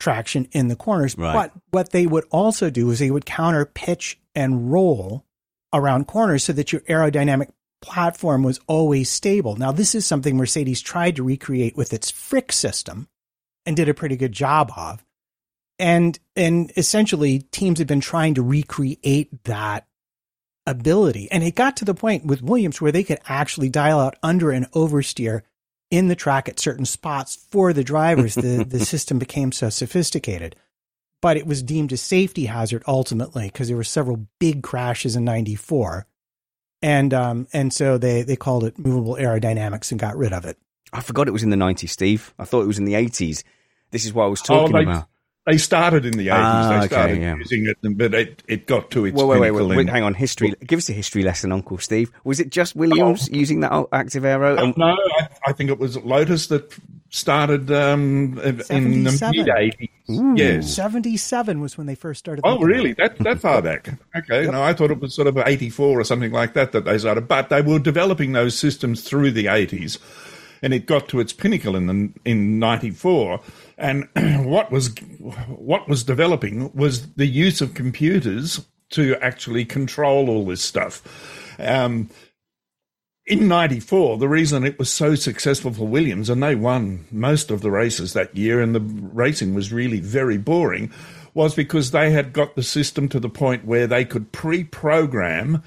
traction in the corners. Right. But what they would also do is they would counter pitch and roll around corners so that your aerodynamic platform was always stable. Now, this is something Mercedes tried to recreate with its Frick system and did a pretty good job of. And and essentially, teams have been trying to recreate that ability. And it got to the point with Williams where they could actually dial out under and oversteer in the track at certain spots for the drivers. The, the system became so sophisticated. But it was deemed a safety hazard ultimately because there were several big crashes in ninety-four. And um, and so they, they called it movable aerodynamics and got rid of it. I forgot it was in the nineties, Steve. I thought it was in the eighties. This is what I was talking oh, they, about. They started in the eighties. Ah, they started okay, yeah. using it, but it, it got to its well, wait, wait, wait, wait, hang on. History. Give us a history lesson, Uncle Steve. Was it just Williams oh. using that active aero? And- no, I, I think it was Lotus that started um, in the mid-eighties. Ooh. Yes. seventy-seven was when they first started. Oh, really? That that far back? Okay. Yep. No, I thought it was sort of eighty-four or something like that that they started. But they were developing those systems through the eighties, and it got to its pinnacle in the, in ninety-four. And what was what was developing was the use of computers to actually control all this stuff. Um, in ninety-four, the reason it was so successful for Williams, and they won most of the races that year, and the racing was really very boring, was because they had got the system to the point where they could pre-program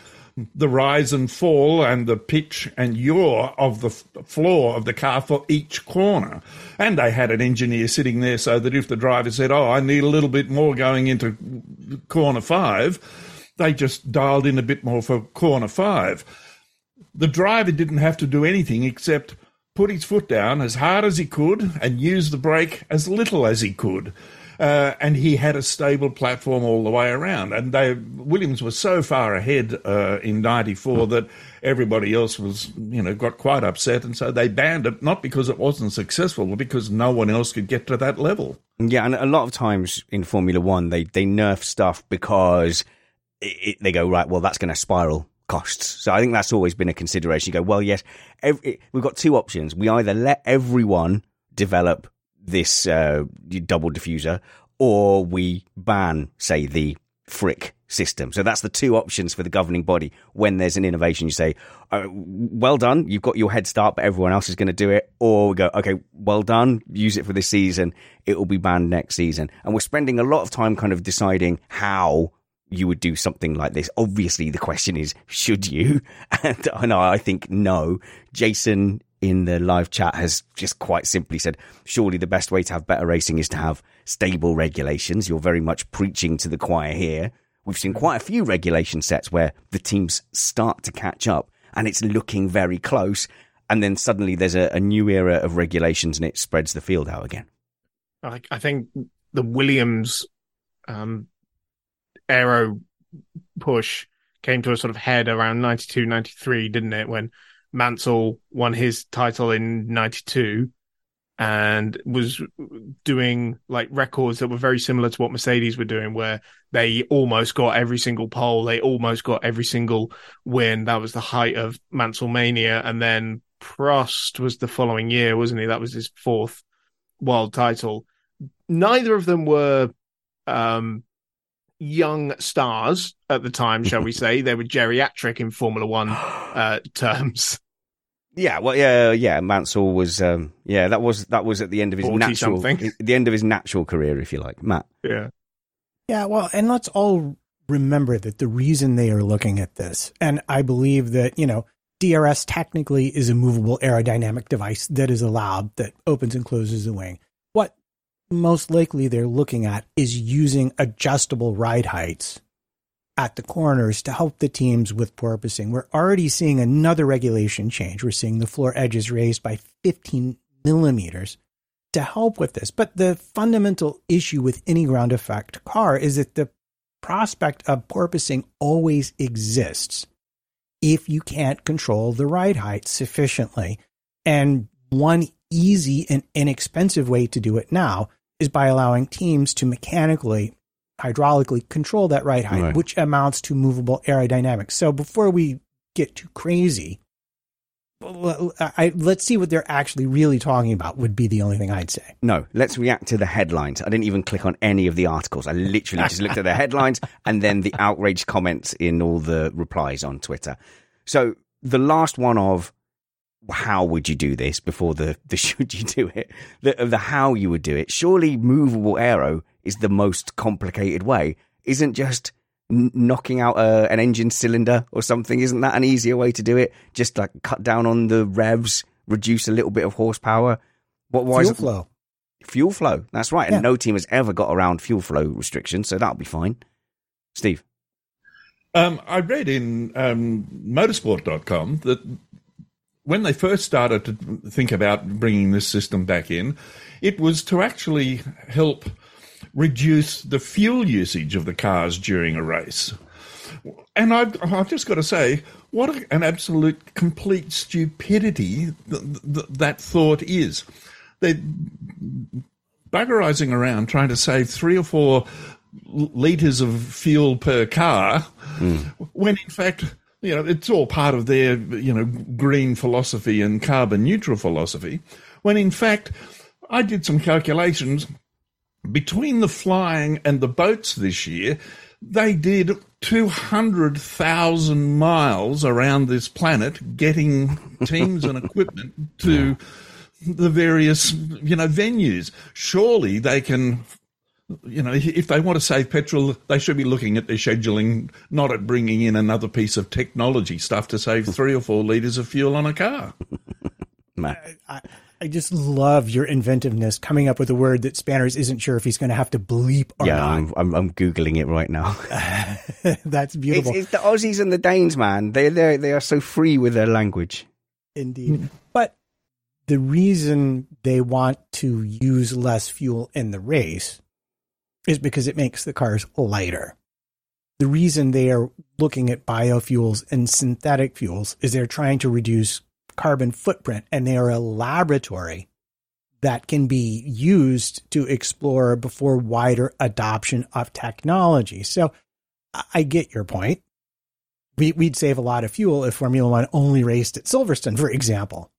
the rise and fall and the pitch and yaw of the floor of the car for each corner. And they had an engineer sitting there so that if the driver said, oh, I need a little bit more going into corner five, they just dialed in a bit more for corner five. The driver didn't have to do anything except put his foot down as hard as he could and use the brake as little as he could. Uh, and he had a stable platform all the way around. And they, Williams was so far ahead uh, in ninety-four that everybody else was, you know, got quite upset. And so they banned it, not because it wasn't successful, but because no one else could get to that level. Yeah, and a lot of times in Formula One, they, they nerf stuff because it, it, they go, right, well, that's going to spiral costs. So I think that's always been a consideration. You go, well, yes, every, we've got two options. We either let everyone develop this uh, double diffuser, or we ban, say, the Frick system. So that's the two options for the governing body. When there's an innovation, you say, oh, well done, you've got your head start, but everyone else is going to do it. Or we go, okay, well done, use it for this season, it will be banned next season. And we're spending a lot of time kind of deciding how you would do something like this. Obviously, the question is, should you? And I know, I think no. Jason in the live chat has just quite simply said, surely the best way to have better racing is to have stable regulations. You're very much preaching to the choir here. We've seen quite a few regulation sets where the teams start to catch up and it's looking very close. And then suddenly there's a, a new era of regulations and it spreads the field out again. I, I think the Williams um, aero push came to a sort of head around ninety-two, ninety-three, didn't it? When Mansell won his title in ninety-two and was doing like records that were very similar to what Mercedes were doing, where they almost got every single pole, they almost got every single win. That was the height of Mansell mania. And then Prost was the following year, wasn't he? That was his fourth world title. Neither of them were um, young stars at the time, shall we say. They were geriatric in Formula One uh, terms. Yeah, well, yeah, yeah. Mansell was, um, yeah, that was that was at the end of his natural, something. the end of his natural career, if you like, Matt. Yeah, yeah. Well, and let's all remember that the reason they are looking at this, and I believe that you know, D R S technically is a movable aerodynamic device that is allowed that opens and closes the wing. What most likely they're looking at is using adjustable ride heights at the corners to help the teams with porpoising. We're already seeing another regulation change. We're seeing the floor edges raised by fifteen millimeters to help with this. But the fundamental issue with any ground effect car is that the prospect of porpoising always exists if you can't control the ride height sufficiently. And one easy and inexpensive way to do it now is by allowing teams to mechanically hydraulically control that ride height, right, which amounts to movable aerodynamics. So before we get too crazy, I, let's see what they're actually really talking about would be the only thing I'd say. No, let's react to the headlines. I didn't even click on any of the articles. I literally just looked at the headlines and then the outraged comments in all the replies on Twitter. So the last one of how would you do this before the, the should you do it, the, the how you would do it. Surely movable aero is the most complicated way. Isn't just n- knocking out a, an engine cylinder or something, isn't that an easier way to do it? Just like cut down on the revs, reduce a little bit of horsepower. What, why fuel is it? Flow. Fuel flow, that's right. Yeah. And no team has ever got around fuel flow restrictions, so that'll be fine. Steve? Um, I read in um, motorsport dot com that when they first started to think about bringing this system back in, it was to actually help reduce the fuel usage of the cars during a race. And I've, I've just got to say, what an absolute complete stupidity th- th- that thought is. They're buggerizing around trying to save three or four litres of fuel per car mm. when, in fact, you know, it's all part of their, you know, green philosophy and carbon neutral philosophy, when, in fact, I did some calculations. Between the flying and the boats this year, they did two hundred thousand miles around this planet getting teams and equipment to the various, you know, venues. Surely they can, you know, if they want to save petrol, they should be looking at their scheduling, not at bringing in another piece of technology stuff to save three or four litres of fuel on a car. I, I, I just love your inventiveness, coming up with a word that Spanners isn't sure if he's going to have to bleep or yeah, not. Yeah, I'm, I'm, I'm Googling it right now. That's beautiful. It's, it's the Aussies and the Danes, man. They, they, they are so free with their language. Indeed. But the reason they want to use less fuel in the race is because it makes the cars lighter. The reason they are looking at biofuels and synthetic fuels is they're trying to reduce carbon footprint, and they are a laboratory that can be used to explore before wider adoption of technology. So I get your point. We, we'd save a lot of fuel if Formula One only raced at Silverstone, for example,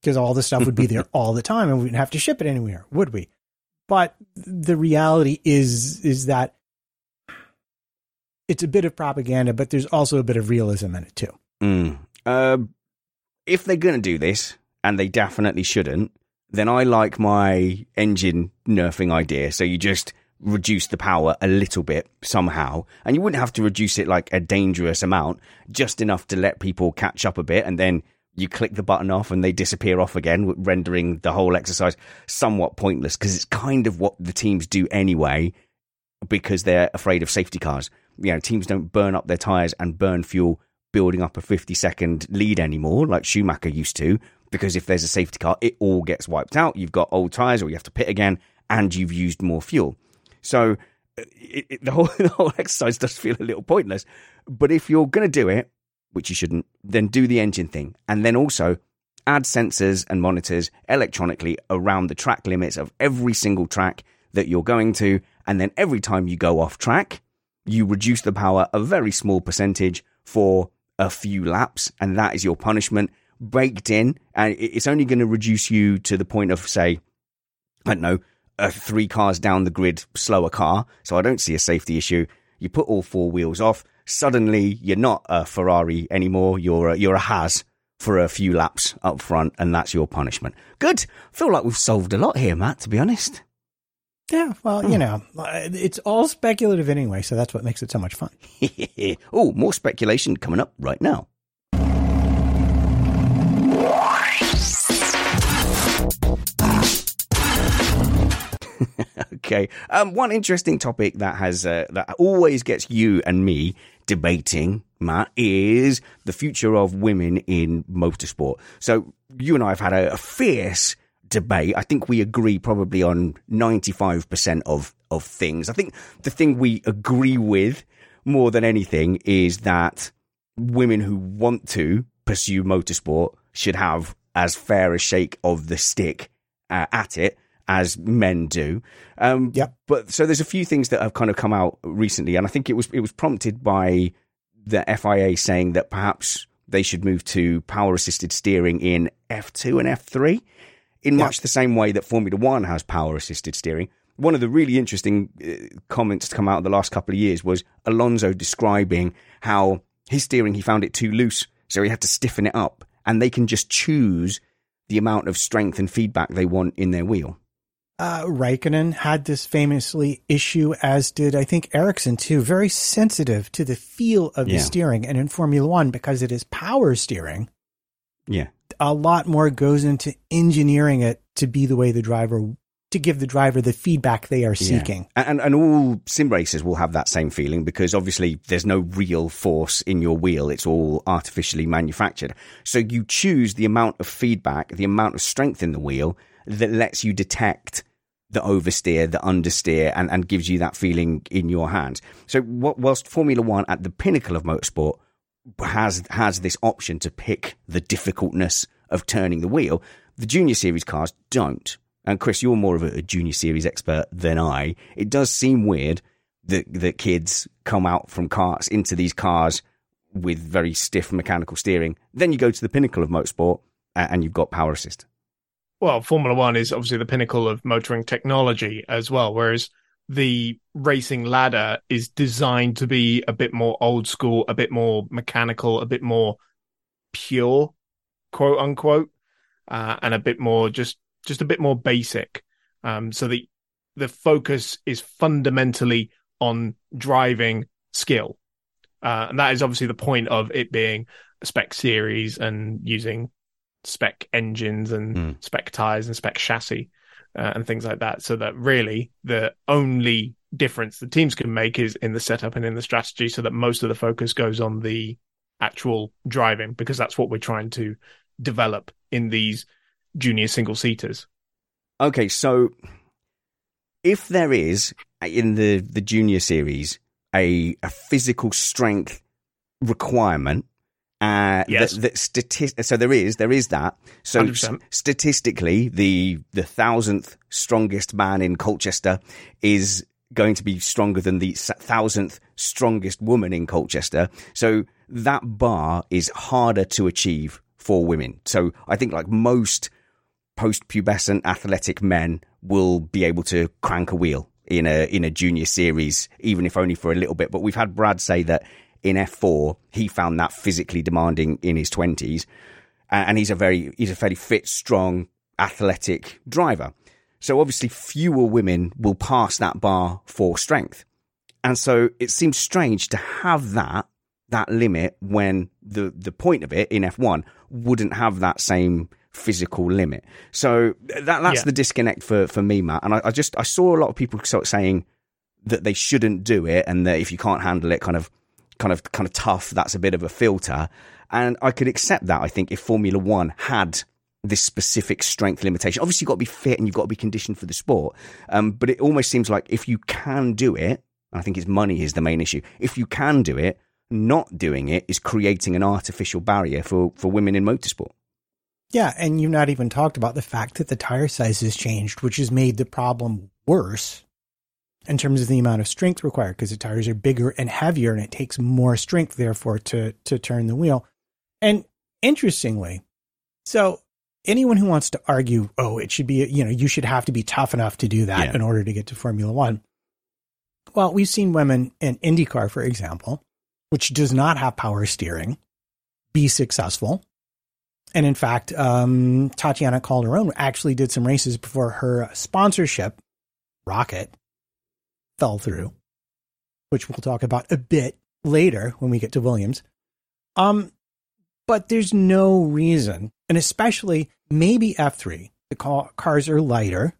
because all the stuff would be there all the time and we wouldn't have to ship it anywhere, would we? But the reality is, is that it's a bit of propaganda, but there's also a bit of realism in it too. Mm. Uh, if they're going to do this, and they definitely shouldn't, then I like my engine nerfing idea. So you just reduce the power a little bit somehow, and you wouldn't have to reduce it like a dangerous amount, just enough to let people catch up a bit, and then you click the button off and they disappear off again, rendering the whole exercise somewhat pointless, because it's kind of what the teams do anyway, because they're afraid of safety cars. You know, teams don't burn up their tyres and burn fuel building up a fifty second lead anymore like Schumacher used to, because if there's a safety car, it all gets wiped out. You've got old tyres, or you have to pit again, and you've used more fuel. So it, it, the, whole, the whole exercise does feel a little pointless. But if you're going to do it, which you shouldn't, then do the engine thing. And then also add sensors and monitors electronically around the track limits of every single track that you're going to. And then every time you go off track, you reduce the power a very small percentage for a few laps, and that is your punishment baked in. And it's only going to reduce you to the point of, say, I don't know, a three cars down the grid slower car. So I don't see a safety issue. You put all four wheels off. Suddenly you're not a Ferrari anymore. You're a, you're a Haas for a few laps up front, and that's your punishment. Good. I feel like we've solved a lot here, Matt, to be honest. Yeah, well, oh. you know, it's all speculative anyway, so that's what makes it so much fun. Oh, more speculation coming up right now. Okay, um, one interesting topic that has uh, that always gets you and me debating, Matt, is the future of women in motorsport. So you and I have had a, a fierce debate. I think we agree probably on ninety-five percent of, of things. I think the thing we agree with more than anything is that women who want to pursue motorsport should have as fair a shake of the stick uh, at it as men do. Um, yeah. But so there's a few things that have kind of come out recently, and I think it was it was prompted by the F I A saying that perhaps they should move to power-assisted steering in F two and F three. In much yeah. the same way that Formula One has power-assisted steering. One of the really interesting uh, comments to come out of the last couple of years was Alonso describing how his steering, he found it too loose So we have to stiffen it up, and they can just choose the amount of strength and feedback they want in their wheel. Uh, Raikkonen had this famously issue, as did, I think, Ericsson too, very sensitive to the feel of yeah. the steering. And in Formula One, because it is power steering, yeah, a lot more goes into engineering it to be the way the driver, to give the driver the feedback they are seeking. Yeah. And, and all sim racers will have that same feeling, because obviously there's no real force in your wheel. It's all artificially manufactured. So you choose the amount of feedback, the amount of strength in the wheel that lets you detect the oversteer, the understeer, and, and gives you that feeling in your hands. So what, whilst Formula One at the pinnacle of motorsport has has this option to pick the difficultness of turning the wheel, the Junior Series cars don't. And Chris, you're more of a Junior Series expert than I. It does seem weird that, that kids come out from karts into these cars with very stiff mechanical steering. Then you go to the pinnacle of motorsport and you've got power assist. Well, Formula One is obviously the pinnacle of motoring technology as well, whereas the racing ladder is designed to be a bit more old school, a bit more mechanical, a bit more pure, quote unquote, uh, and a bit more just just a bit more basic. Um, so the the focus is fundamentally on driving skill, uh, and that is obviously the point of it being a spec series and using spec engines and mm. spec tires and spec chassis uh, and things like that, so that really the only difference the teams can make is in the setup and in the strategy, so that most of the focus goes on the actual driving, because that's what we're trying to develop in these junior single-seaters. Okay, so if there is in the the Junior Series a, a physical strength requirement, Uh, yes. That, that stati- so there is, there is that. So st- statistically, the the thousandth strongest man in Colchester is going to be stronger than the thousandth strongest woman in Colchester. So that bar is harder to achieve for women. So I think like most post-pubescent athletic men will be able to crank a wheel in a in a Junior Series, even if only for a little bit. But we've had Brad say that in F four, he found that physically demanding in his twenties, and he's a very he's a fairly fit, strong, athletic driver. So obviously fewer women will pass that bar for strength, and so it seems strange to have that that limit when the the point of it in F one wouldn't have that same physical limit. So that that's yeah. the disconnect for for me, Matt. And I, I just I saw a lot of people sort of saying that they shouldn't do it, and that if you can't handle it, kind of kind of kind of tough, that's a bit of a filter. And I could accept that, I think, if Formula One had this specific strength limitation. Obviously you've got to be fit and you've got to be conditioned for the sport, um, but it almost seems like if you can do it, and I think it's money is the main issue, if you can do it, not doing it is creating an artificial barrier for, for women in motorsport. Yeah, and you've not even talked about the fact that the tire size has changed, which has made the problem worse in terms of the amount of strength required, because the tires are bigger and heavier, and it takes more strength, therefore, to, to turn the wheel. And interestingly, so anyone who wants to argue, oh, it should be, you know, you should have to be tough enough to do that yeah. in order to get to Formula One. Well, we've seen women in IndyCar, for example, which does not have power steering, be successful. And in fact, um, Tatiana Calderon actually did some races before her sponsorship, Rocket, fell through, which we'll talk about a bit later when we get to Williams. Um, but there's no reason, and especially maybe F three, the car, cars are lighter,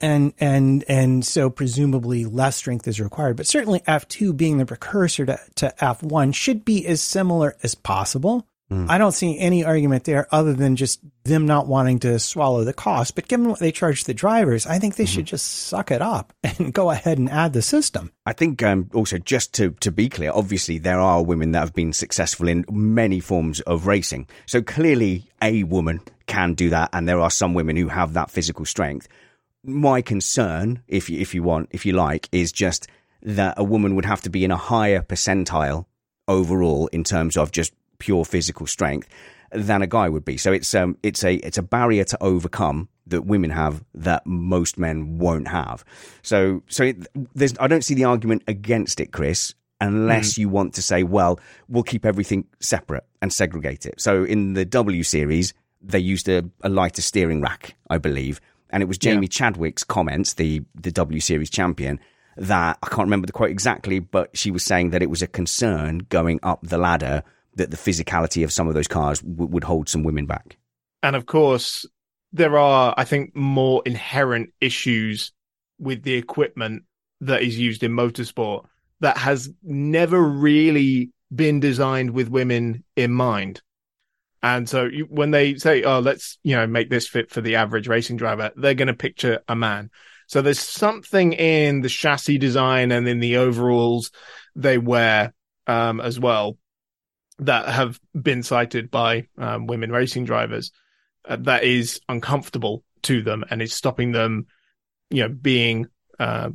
and and and so presumably less strength is required. But certainly F two, being the precursor to, to F one, should be as similar as possible. Mm. I don't see any argument there other than just them not wanting to swallow the cost. But given what they charge the drivers, I think they mm-hmm. should just suck it up and go ahead and add the system. I think um, also, just to, to be clear, obviously there are women that have been successful in many forms of racing. So clearly a woman can do that, and there are some women who have that physical strength. My concern, if you, if you want, if you like, is just that a woman would have to be in a higher percentile overall in terms of just pure physical strength than a guy would be. So it's um it's a it's a barrier to overcome that women have that most men won't have. So so it, there's I don't see the argument against it, Chris. unless mm. you want to say, well, we'll keep everything separate and segregate it. So in the W Series, they used a, a lighter steering rack, I believe. And it was Jamie yeah. Chadwick's comments, the, the W Series champion, that I can't remember the quote exactly, but she was saying that it was a concern going up the ladder that the physicality of some of those cars w- would hold some women back. And of course, there are, I think, more inherent issues with the equipment that is used in motorsport that has never really been designed with women in mind. And so you, when they say, oh, let's, you know, make this fit for the average racing driver, they're going to picture a man. So there's something in the chassis design and in the overalls they wear um, as well that have been cited by um, women racing drivers uh, that is uncomfortable to them and is stopping them, you know, being uh,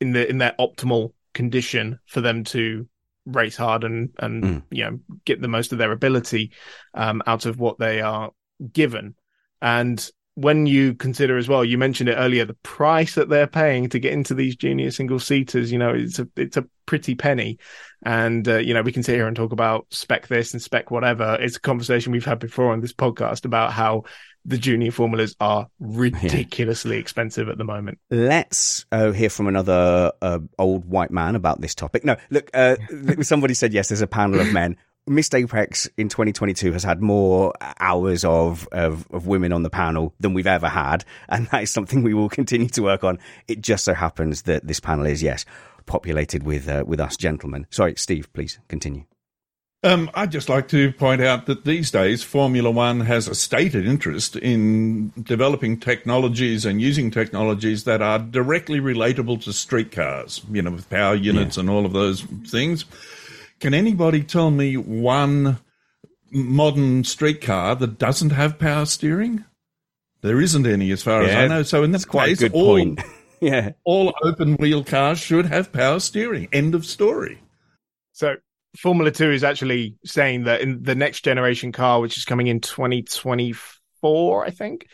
in the in their optimal condition for them to race hard and and mm. you know, get the most of their ability um, out of what they are given. And when you consider as well, you mentioned it earlier, the price that they're paying to get into these junior single seaters, you know, it's a, it's a pretty penny. And, uh, you know, we can sit here and talk about spec this and spec whatever. It's a conversation we've had before on this podcast about how the junior formulas are ridiculously yeah. expensive at the moment. Let's uh, hear from another uh, old white man about this topic. No, look, uh, somebody said, yes, there's a panel of men. Miss Apex in twenty twenty-two has had more hours of, of of women on the panel than we've ever had, and that is something we will continue to work on. It just so happens that this panel is, yes, populated with uh, with us gentlemen. Sorry, Steve, please continue. Um, I'd just like to point out that these days Formula One has a stated interest in developing technologies and using technologies that are directly relatable to street cars, you know, with power units yeah. and all of those things. Can anybody tell me one modern streetcar that doesn't have power steering? There isn't any, as far yeah, as I know. So in this case, all, yeah. all open-wheel cars should have power steering. End of story. So Formula two is actually saying that in the next generation car, which is coming in twenty twenty-four, I think,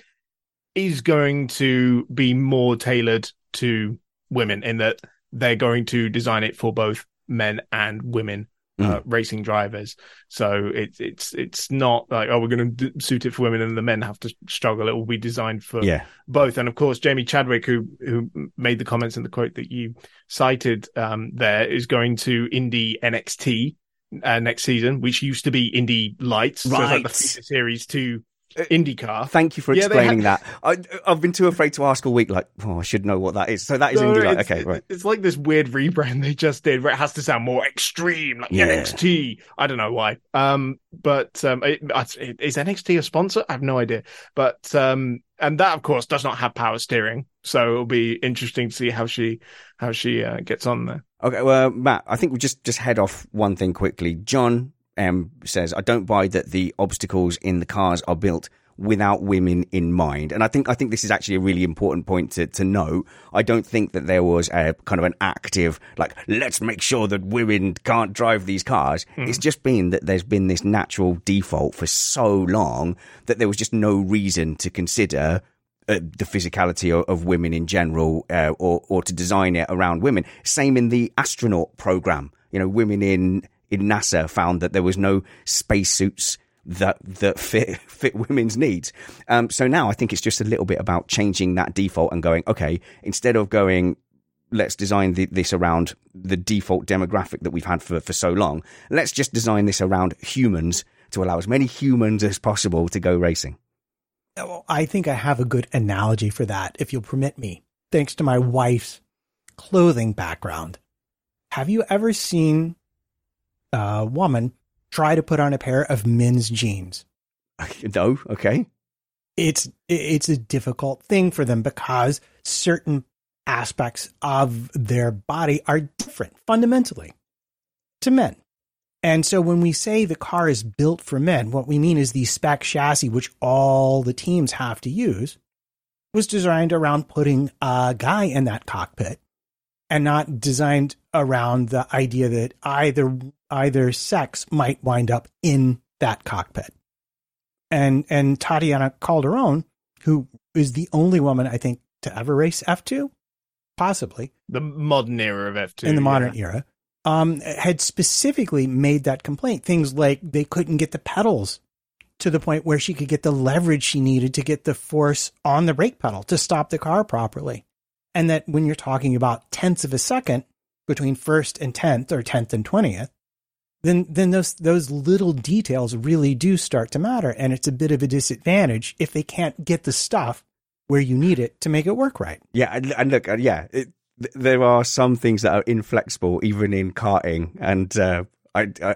is going to be more tailored to women in that they're going to design it for both men and women. Uh, mm. racing drivers. So it's it's it's not like, oh, we're going to d- suit it for women and the men have to struggle. It will be designed for yeah. both. And of course, Jamie Chadwick, who who made the comments in the quote that you cited um, there, is going to Indy N X T uh, next season, which used to be Indy Lights, right. So it's like the feature series to IndyCar. Thank you for yeah, explaining have... that. I, I've been too afraid to ask all week, like, oh, I should know what that is. So that is no, Indy Light. Okay, right. It's like this weird rebrand they just did where it has to sound more extreme, like yeah. N X T. I don't know why. Um, but um, it, it, is N X T a sponsor? I have no idea. But um, and that, of course, does not have power steering. So it'll be interesting to see how she how she uh, gets on there. Okay, well, Matt, I think we just just head off one thing quickly. John Um, says, I don't buy that the obstacles in the cars are built without women in mind. And I think I think this is actually a really important point to, to know. I don't think that there was a kind of an active, like, let's make sure that women can't drive these cars. Mm. It's just been that there's been this natural default for so long that there was just no reason to consider Uh, the physicality of, of women in general uh, or, or to design it around women. Same in the astronaut program. You know, women in in NASA found that there was no spacesuits that that fit fit women's needs. Um, so now I think it's just a little bit about changing that default and going, okay, instead of going, let's design the, this around the default demographic that we've had for, for so long, let's just design this around humans to allow as many humans as possible to go racing. I think I have a good analogy for that, if you'll permit me, thanks to my wife's clothing background. Have you ever seen a woman try to put on a pair of men's jeans? No, okay. It's it's a difficult thing for them because certain aspects of their body are different fundamentally to men. And so when we say the car is built for men, what we mean is the spec chassis, which all the teams have to use, was designed around putting a guy in that cockpit and not designed around the idea that either either sex might wind up in that cockpit. And and Tatiana Calderon, who is the only woman, I think, to ever race F two, possibly. The modern era of F two. In the modern yeah. era. um, had specifically made that complaint. Things like they couldn't get the pedals to the point where she could get the leverage she needed to get the force on the brake pedal to stop the car properly. And that when you're talking about tenths of a second between first and tenth or tenth and twentieth, then then those those little details really do start to matter. And it's a bit of a disadvantage if they can't get the stuff where you need it to make it work right. Yeah, and look, yeah, it, there are some things that are inflexible, even in karting. And uh, I, I,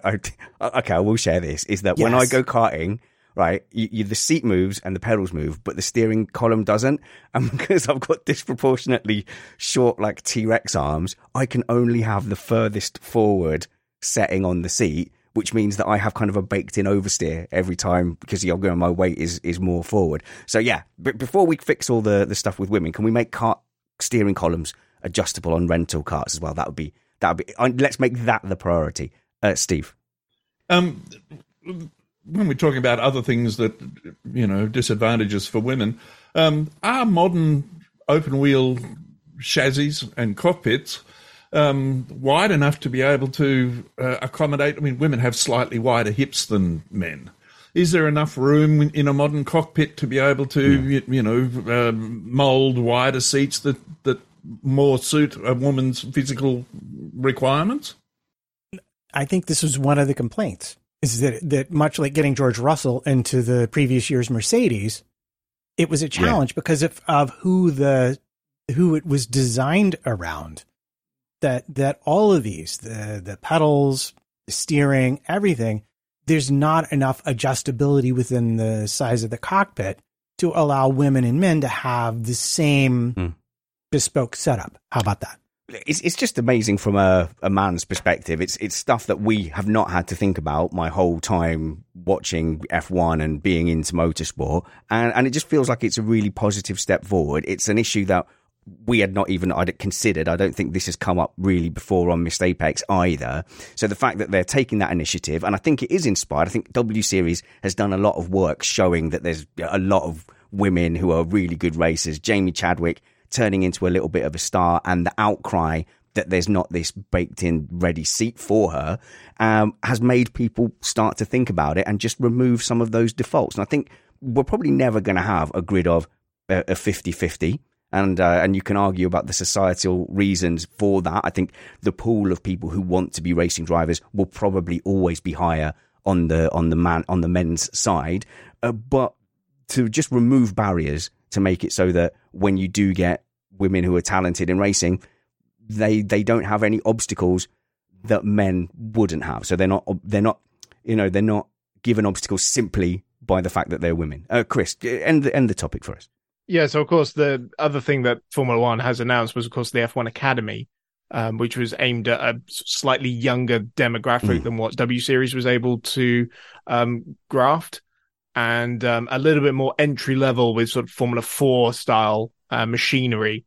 I, okay, I will share this, is that yes. when I go karting, right, you, you, the seat moves and the pedals move, but the steering column doesn't. And because I've got disproportionately short, like T-Rex arms, I can only have the furthest forward setting on the seat, which means that I have kind of a baked-in oversteer every time because you know, my weight is, is more forward. So yeah, but before we fix all the, the stuff with women, can we make cart steering columns adjustable on rental carts as well? That would be that would be. Let's make that the priority, uh, Steve. Um, when we're talking about other things that you know disadvantages for women, um, are modern open-wheel chassis and cockpits Um, wide enough to be able to uh, accommodate? I mean, women have slightly wider hips than men. Is there enough room in a modern cockpit to be able to, yeah. you, you know, um, mould wider seats that, that more suit a woman's physical requirements? I think this was one of the complaints, is that, that much like getting George Russell into the previous year's Mercedes, it was a challenge yeah. because of, of who the who it was designed around. That that all of these, the the pedals, the steering, everything, there's not enough adjustability within the size of the cockpit to allow women and men to have the same mm. bespoke setup. How about that? It's it's just amazing from a, a man's perspective. It's it's stuff that we have not had to think about my whole time watching F one and being into motorsport. And, and it just feels like it's a really positive step forward. It's an issue that we had not even I'd considered. I don't think this has come up really before on Missed Apex either. So the fact that they're taking that initiative, and I think it is inspired. I think W Series has done a lot of work showing that there's a lot of women who are really good racers. Jamie Chadwick turning into a little bit of a star, and the outcry that there's not this baked-in ready seat for her um, has made people start to think about it and just remove some of those defaults. And I think we're probably never going to have a grid of uh, a fifty-fifty. And uh, and you can argue about the societal reasons for that. I think the pool of people who want to be racing drivers will probably always be higher on the on the man on the men's side. Uh, but to just remove barriers to make it so that when you do get women who are talented in racing, they they don't have any obstacles that men wouldn't have. So they're not they're not you know they're not given obstacles simply by the fact that they're women. Uh, Chris, end the, end the topic for us. Yeah, so of course, the other thing that Formula One has announced was, of course, the F one Academy, um, which was aimed at a slightly younger demographic mm. than what W Series was able to um, graft, and um, a little bit more entry level with sort of Formula four style uh, machinery.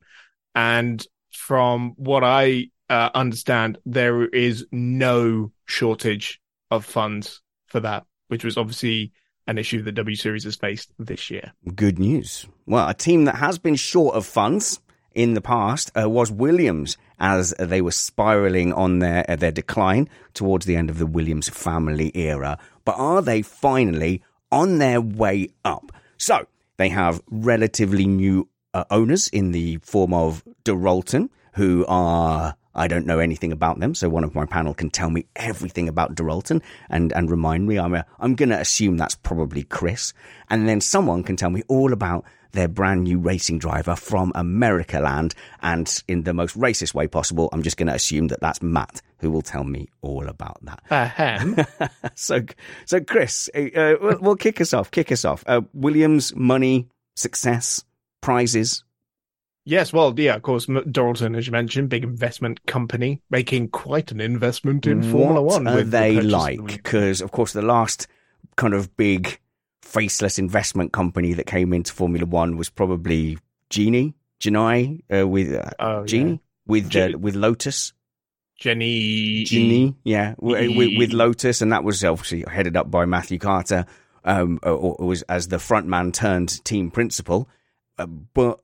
And from what I uh, understand, there is no shortage of funds for that, which was obviously an issue that W Series has faced this year. Good news. Well, a team that has been short of funds in the past uh, was Williams, as they were spiralling on their uh, their decline towards the end of the Williams family era. But are they finally on their way up? So they have relatively new uh, owners in the form of Dorilton, who are... I don't know anything about them, so one of my panel can tell me everything about Dorilton and, and remind me. I'm a, I'm going to assume that's probably Chris. And then someone can tell me all about their brand new racing driver from America land. And in the most racist way possible, I'm just going to assume that that's Matt, who will tell me all about that. Uh-huh. so, so Chris, uh, we'll, we'll kick us off. Kick us off. Uh, Williams, money, success, prizes. Yes, well, yeah, of course, Dorilton, as you mentioned, big investment company, making quite an investment in Formula One. What are they like? Because, of course, the last kind of big faceless investment company that came into Formula One was probably Genie, Genie, uh, with uh, oh, Genie, yeah. with G- uh, with Lotus, Genie, Genie, yeah, e- with, with Lotus, and that was obviously headed up by Matthew Carter, um, or, or was as the frontman turned team principal, uh, but.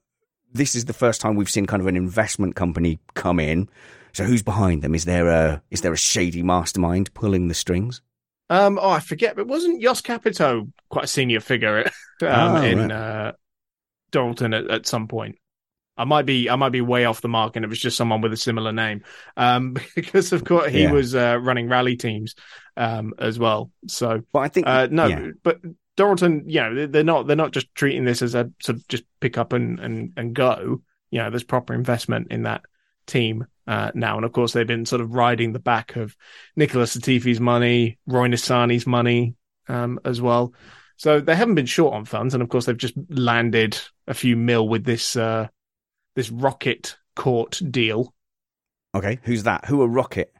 this is the first time we've seen kind of an investment company come in. So who's behind them? Is there a is there a shady mastermind pulling the strings? Um, oh, I forget, but wasn't Jos Capito quite a senior figure at, um, oh, in right. uh, Dorilton at, at some point? I might be I might be way off the mark, and it was just someone with a similar name. Um, because of course he yeah. was uh, running rally teams um, as well. So, but I think uh, no, yeah. but Dorilton, you know, they're not they're not just treating this as a sort of just pick up and and, and go. You know, there's proper investment in that team uh, now, and of course they've been sort of riding the back of Nicolas Latifi's money, Roy Nissani's money um, as well. So they haven't been short on funds, and of course they've just landed a few mil with this. Uh, This Rocket Court deal. Okay, who's that? Who are Rocket?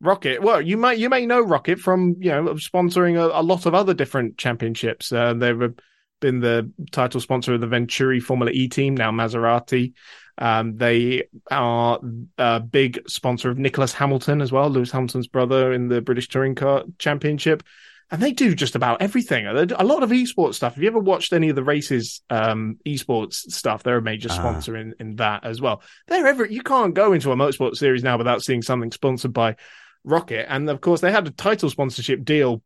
Rocket. Well, you might you may know Rocket from you know sponsoring a, a lot of other different championships. Uh, they've been the title sponsor of the Venturi Formula E team, now Maserati. Um, they are a big sponsor of Nicholas Hamilton as well, Lewis Hamilton's brother in the British Touring Car Championship. And they do just about everything. A lot of esports stuff. Have you ever watched any of the races, um, esports stuff? They're a major sponsor uh. in, in that as well. They're every, you can't go into a motorsport series now without seeing something sponsored by Rocket. And of course, they had a title sponsorship deal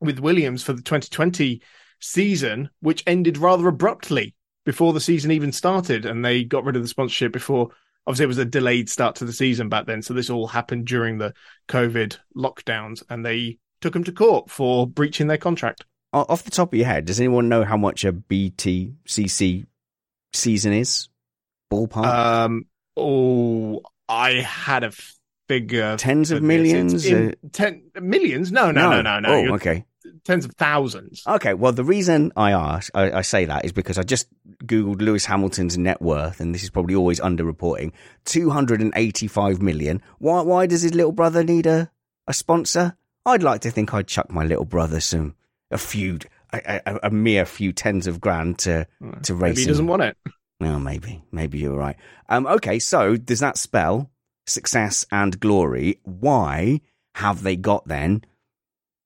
with Williams for the twenty twenty season, which ended rather abruptly before the season even started. And they got rid of the sponsorship before. Obviously, it was a delayed start to the season back then. So this all happened during the COVID lockdowns, and they took them to court for breaching their contract. Off the top of your head, does anyone know how much a B T C C season is? Ballpark? Um, oh, I had a figure. Tens of millions? In, uh, ten millions? No, no, no, no, no. no. Oh, okay. Tens of thousands. Okay, well, the reason I ask, I, I say that is because I just Googled Lewis Hamilton's net worth, and this is probably always underreporting, two hundred eighty-five million. Why, why does his little brother need a, a sponsor? I'd like to think I'd chuck my little brother some a few, a, a, a mere few tens of grand to to race. Maybe he doesn't want it. No, maybe, maybe you're right. Um, okay, so does that spell success and glory? Why have they got then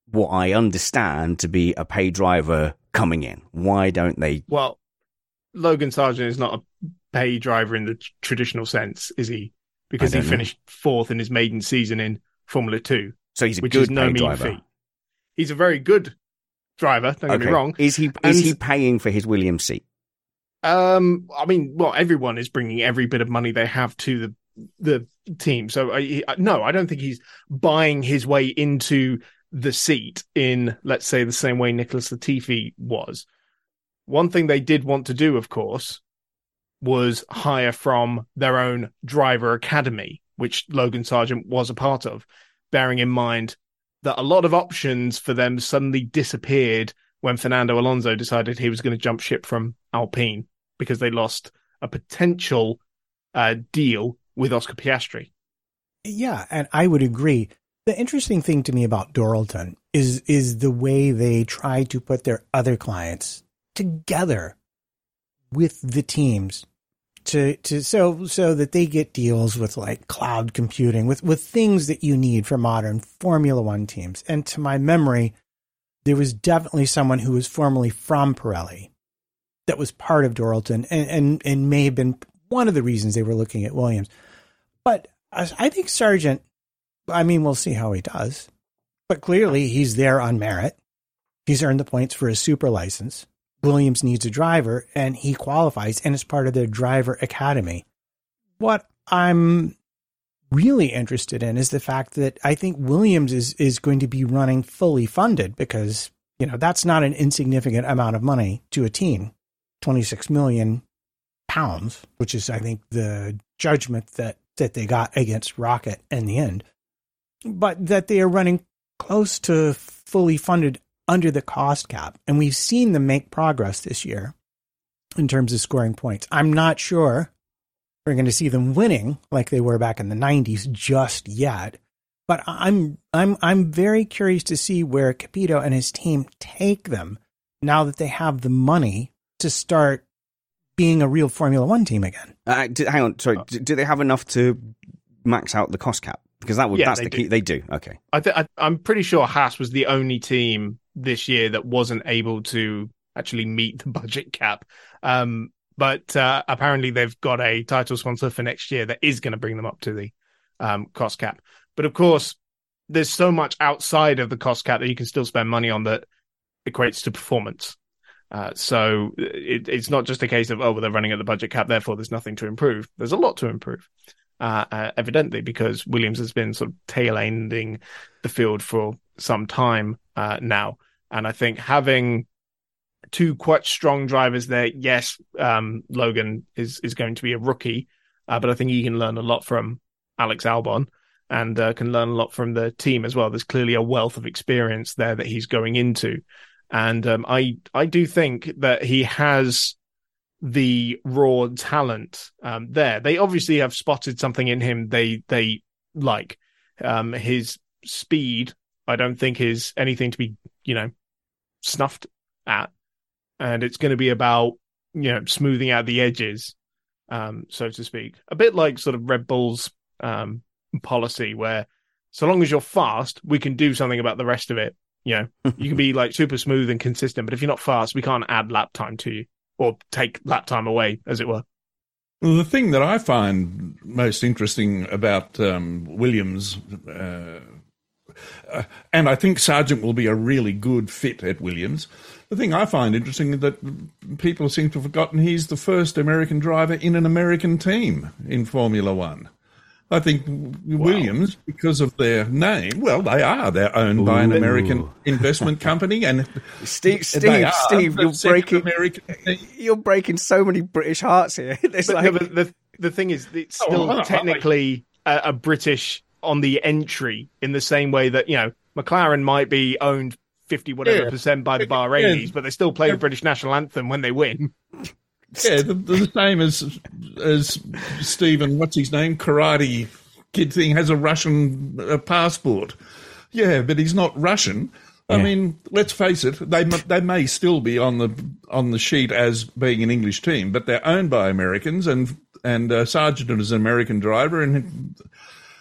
what I understand to be a pay driver coming in? Why don't they? Well, Logan Sargeant is not a pay driver in the t- traditional sense, is he? Because he know. finished fourth in his maiden season in Formula two. So he's a good no mean driver. Fee. He's a very good driver. Don't okay. get me wrong. Is he and, is he paying for his Williams seat? Um, I mean, well, everyone is bringing every bit of money they have to the the team. So I, I, no, I don't think he's buying his way into the seat in, let's say, the same way Nicolas Latifi was. One thing they did want to do, of course, was hire from their own driver academy, which Logan Sargeant was a part of. Bearing in mind that a lot of options for them suddenly disappeared when Fernando Alonso decided he was going to jump ship from Alpine because they lost a potential uh, deal with Oscar Piastri. Yeah, and I would agree. The interesting thing to me about Dorilton is is the way they try to put their other clients together with the teams. To, to, so, so that they get deals with like cloud computing, with, with things that you need for modern Formula One teams. And to my memory, there was definitely someone who was formerly from Pirelli that was part of Dorilton and, and, and may have been one of the reasons they were looking at Williams. But I, I think Sargeant, I mean, we'll see how he does, but clearly he's there on merit. He's earned the points for his super license. Williams needs a driver, and he qualifies and is part of their driver academy. What I'm really interested in is the fact that I think Williams is, is going to be running fully funded because, you know, that's not an insignificant amount of money to a team, twenty-six million pounds, which is, I think, the judgment that, that they got against Rocket in the end, but that they are running close to fully funded under the cost cap. And we've seen them make progress this year in terms of scoring points. I'm not sure we're going to see them winning like they were back in the nineties just yet, but I'm, I'm, I'm very curious to see where Capito and his team take them now that they have the money to start being a real Formula One team again. Uh, do, hang on. Sorry. Do, do they have enough to max out the cost cap? Because that would, yeah, that's the do. key. They do. Okay. I th- I, I'm pretty sure Haas was the only team this year that wasn't able to actually meet the budget cap. Um, But uh, apparently they've got a title sponsor for next year that is going to bring them up to the um, cost cap. But of course, there's so much outside of the cost cap that you can still spend money on that equates to performance. Uh, so it, it's not just a case of, oh, well, they're running at the budget cap, therefore there's nothing to improve. There's a lot to improve, uh, uh, evidently, because Williams has been sort of tail-ending the field for some time uh, now. And I think having two quite strong drivers there, yes, um, Logan is, is going to be a rookie, uh, but I think he can learn a lot from Alex Albon and uh, can learn a lot from the team as well. There's clearly a wealth of experience there that he's going into. And um, I, I do think that he has the raw talent um, there. They obviously have spotted something in him they they like. Um, his speed, I don't think, is anything to be, you know, snuffed at. And it's going to be about, you know, smoothing out the edges, um, so to speak. A bit like sort of Red Bull's um, policy where so long as you're fast, we can do something about the rest of it. You know, you can be like super smooth and consistent, but if you're not fast, we can't add lap time to you or take lap time away, as it were. Well, the thing that I find most interesting about um, Williams, uh, uh, and I think Sargeant will be a really good fit at Williams, the thing I find interesting is that people seem to have forgotten he's the first American driver in an American team in Formula One. I think Williams, wow. because of their name, well, they are. They're owned Ooh. by an American investment company, and Steve, Steve, Steve, you're breaking American. You're breaking so many British hearts here. It's but, like... no, but the the thing is, it's still oh, well, technically a, a British on the entry, in the same way that, you know, McLaren might be owned fifty whatever yeah. percent by the Bahrainis, yeah. but they still play yeah. the British national anthem when they win. Yeah, the, the same as as Stephen, what's his name, karate kid thing, has a Russian uh, passport. Yeah, but he's not Russian. I yeah. mean, let's face it, they they may still be on the on the sheet as being an English team, but they're owned by Americans, and and uh, Sargeant is an American driver, and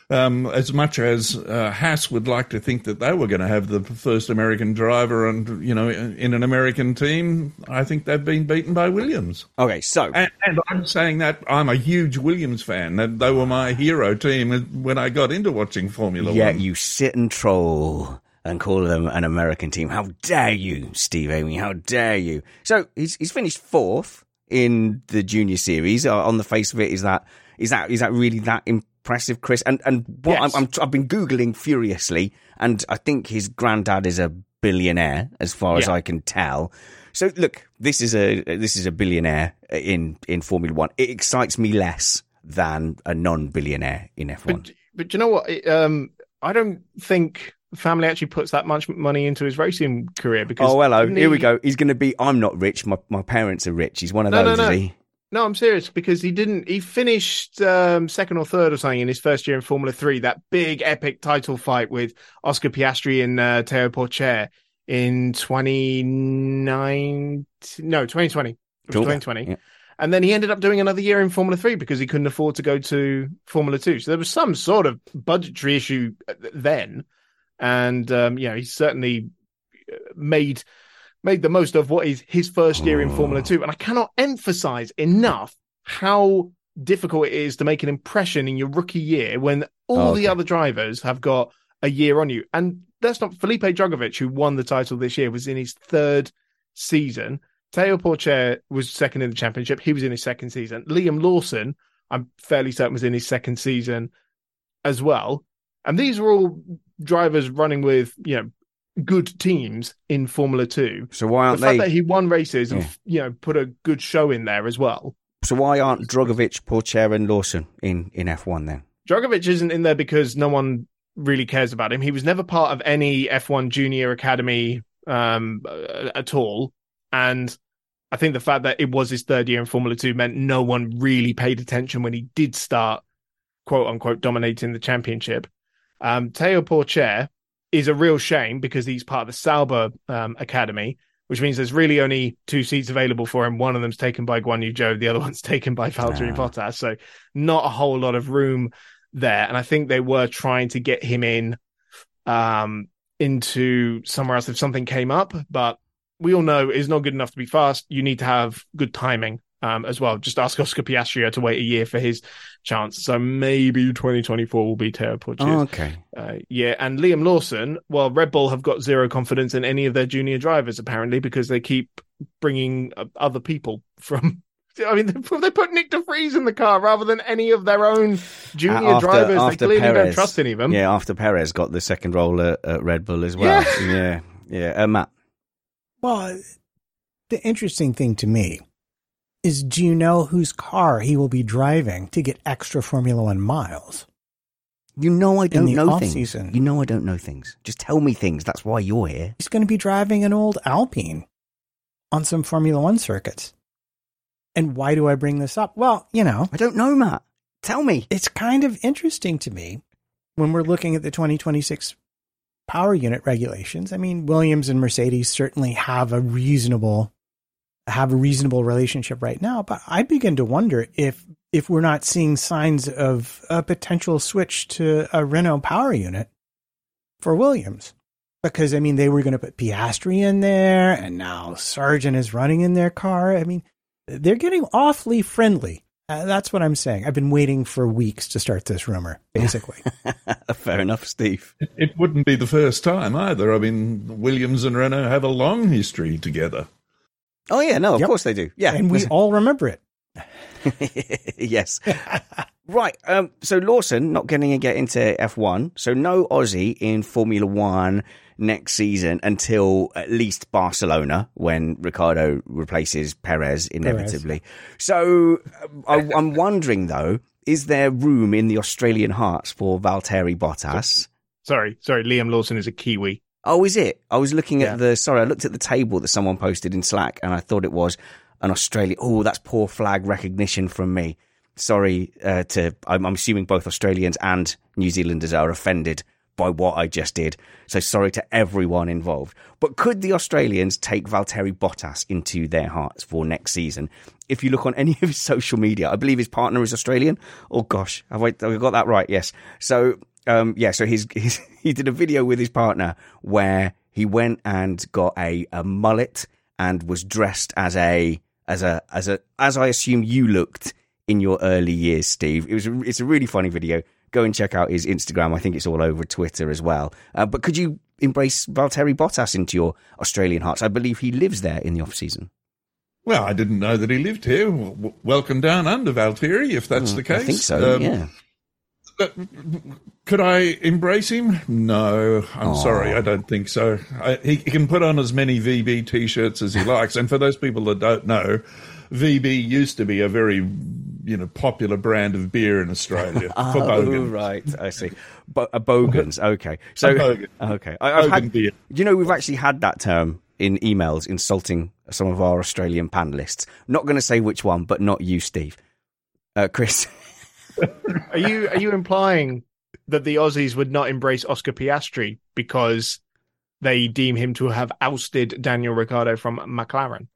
um, as much as uh, Haas would like to think that they were going to have the first American driver, and you know, in, in an American team, I think they've been beaten by Williams. Okay, so and, and I'm saying that I'm a huge Williams fan. That they were my hero team when I got into watching Formula yeah, One. Yeah, you sit and troll and call them an American team. How dare you, Steve Amy? How dare you? So he's he's finished fourth in the Junior Series. On the face of it, is that is that is that really that important? Impressive, Chris, and and what yes. I'm, I'm, I've been googling furiously, and I think his granddad is a billionaire, as far yeah. as I can tell. So, look, this is a this is a billionaire in, in Formula One. It excites me less than a non-billionaire in F one. But, but do you know what? It, um, I don't think family actually puts that much money into his racing career. Because oh, hello, he... here we go. He's going to be. I'm not rich. My my parents are rich. He's one of no, those. No, no. Is he? No, I'm serious, because he didn't. He finished um, second or third or something in his first year in Formula three. That big epic title fight with Oscar Piastri and uh, Théo Pourchaire in twenty nineteen, no, twenty twenty. It was cool. twenty twenty. Yeah. And then he ended up doing another year in Formula three because he couldn't afford to go to Formula two. So there was some sort of budgetary issue then. And, um, you know, he certainly made. made the most of what is his first year in Formula two. And I cannot emphasize enough how difficult it is to make an impression in your rookie year when all oh, okay. the other drivers have got a year on you. And that's not Felipe Drugovich, who won the title this year, was in his third season. Théo Pourchaire was second in the championship. He was in his second season. Liam Lawson, I'm fairly certain, was in his second season as well. And these were all drivers running with, you know, good teams in Formula two. So why aren't the fact they? That he won races and yeah. you know put a good show in there as well. So why aren't Drugovich, Pourchaire, and Lawson in, in F one then? Drugovich isn't in there because no one really cares about him. He was never part of any F one Junior Academy um, at all, and I think the fact that it was his third year in Formula two meant no one really paid attention when he did start quote unquote dominating the championship. Um, Théo Pourchaire is a real shame because he's part of the Sauber um, Academy, which means there's really only two seats available for him. One of them's taken by Guan Yu Zhou, the other one's taken by Valtteri ah. Bottas. So not a whole lot of room there. And I think they were trying to get him in um, into somewhere else if something came up. But we all know it's not good enough to be fast. You need to have good timing um, as well. Just ask Oscar Piastri to wait a year for his chance. So maybe twenty twenty-four will be Théo Pourchaire. Oh, okay. Uh, yeah, and Liam Lawson, well, Red Bull have got zero confidence in any of their junior drivers, apparently, because they keep bringing other people from... I mean, they put Nick De Vries in the car rather than any of their own junior after, drivers. After they clearly Perez, don't trust any of them. Yeah, after Perez got the second role at, at Red Bull as well. Yeah, yeah. yeah. Uh, Matt? Well, the interesting thing to me is, do you know whose car he will be driving to get extra Formula One miles? You know I don't know things. You know I don't know things. Just tell me things. That's why you're here. He's going to be driving an old Alpine on some Formula One circuits. And why do I bring this up? Well, you know. I don't know, Matt. Tell me. It's kind of interesting to me when we're looking at the twenty twenty-six power unit regulations. I mean, Williams and Mercedes certainly have a reasonable have a reasonable relationship right now, but I begin to wonder if if we're not seeing signs of a potential switch to a Renault power unit for Williams. Because, I mean, they were going to put Piastri in there, and now Sargeant is running in their car. I mean, they're getting awfully friendly. Uh, that's what I'm saying. I've been waiting for weeks to start this rumor, basically. Fair enough, Steve. It wouldn't be the first time either. I mean, Williams and Renault have a long history together. Oh, yeah, no, of yep. course they do. Yeah, and we all remember it. Yes. Right, um, so Lawson not going to get into F one, so no Aussie in Formula One next season until at least Barcelona, when Ricardo replaces Perez inevitably. Perez. So um, I, I'm wondering, though, is there room in the Australian hearts for Valtteri Bottas? Sorry, sorry, Liam Lawson is a Kiwi. Oh, is it? I was looking yeah. at the, sorry, I looked at the table that someone posted in Slack, and I thought it was an Australian. Oh, that's poor flag recognition from me. Sorry uh, to, I'm, I'm assuming both Australians and New Zealanders are offended by what I just did. So sorry to everyone involved. But could the Australians take Valtteri Bottas into their hearts for next season? If you look on any of his social media, I believe his partner is Australian. Oh, gosh, have I, have I got that right? Yes. So, um, yeah, so he's, he's, he did a video with his partner where he went and got a, a mullet and was dressed as a, as a, as a, as I assume you looked in your early years, Steve. It was a, it's a really funny video. Go and check out his Instagram. I think it's all over Twitter as well. Uh, but could you embrace Valtteri Bottas into your Australian hearts? I believe he lives there in the off season. Well, I didn't know that he lived here. W- welcome down under, Valtteri, if that's mm, the case. I think so. Um, yeah. But could I embrace him? No, I'm Aww. sorry, I don't think so. I, he, he can put on as many V B t-shirts as he likes. And for those people that don't know, V B used to be a very you know, popular brand of beer in Australia. For Bogans. Oh, right. I see. But a Bogans. Okay. So, a Bogan. okay. I, I've Bogan had, beer. You know, we've actually had that term in emails insulting some of our Australian panelists. Not going to say which one, but not you, Steve. Uh, Chris. Are you, are you implying that the Aussies would not embrace Oscar Piastri because they deem him to have ousted Daniel Ricciardo from McLaren?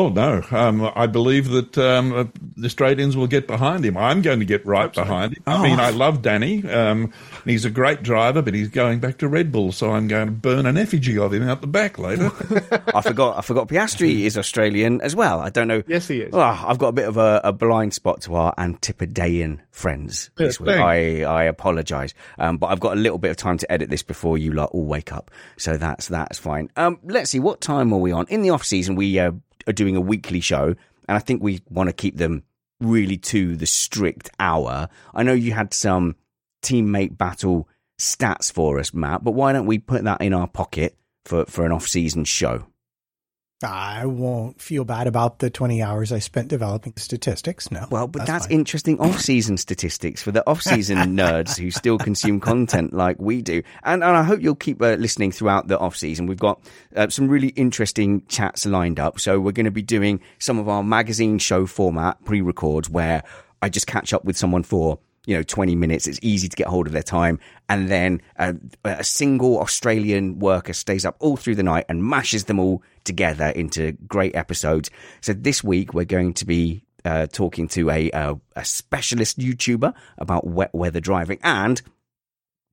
Oh, no. Um, I believe that um, the Australians will get behind him. I'm going to get right Absolutely. behind him. I oh. mean, I love Danny. Um, he's a great driver, but he's going back to Red Bull, so I'm going to burn an effigy of him out the back later. I forgot I forgot Piastri is Australian as well. I don't know. Yes, he is. Oh, I've got a bit of a, a blind spot to our Antipodean friends yeah, this week. I, I apologise. Um, but I've got a little bit of time to edit this before you lot all wake up, so that's that's fine. Um, let's see, what time are we on? In the off-season, we... Uh, are doing a weekly show, and I think we want to keep them really to the strict hour. I know you had some teammate battle stats for us, Matt, but why don't we put that in our pocket for, for an off-season show? I won't feel bad about the twenty hours I spent developing statistics, no. Well, but that's, that's interesting off-season statistics for the off-season nerds who still consume content like we do. And, and I hope you'll keep uh, listening throughout the off-season. We've got uh, some really interesting chats lined up. So we're going to be doing some of our magazine show format pre-records where I just catch up with someone for... you know, twenty minutes, it's easy to get hold of their time. And then a, a single Australian worker stays up all through the night and mashes them all together into great episodes. So this week we're going to be uh, talking to a, a, a specialist YouTuber about wet weather driving, and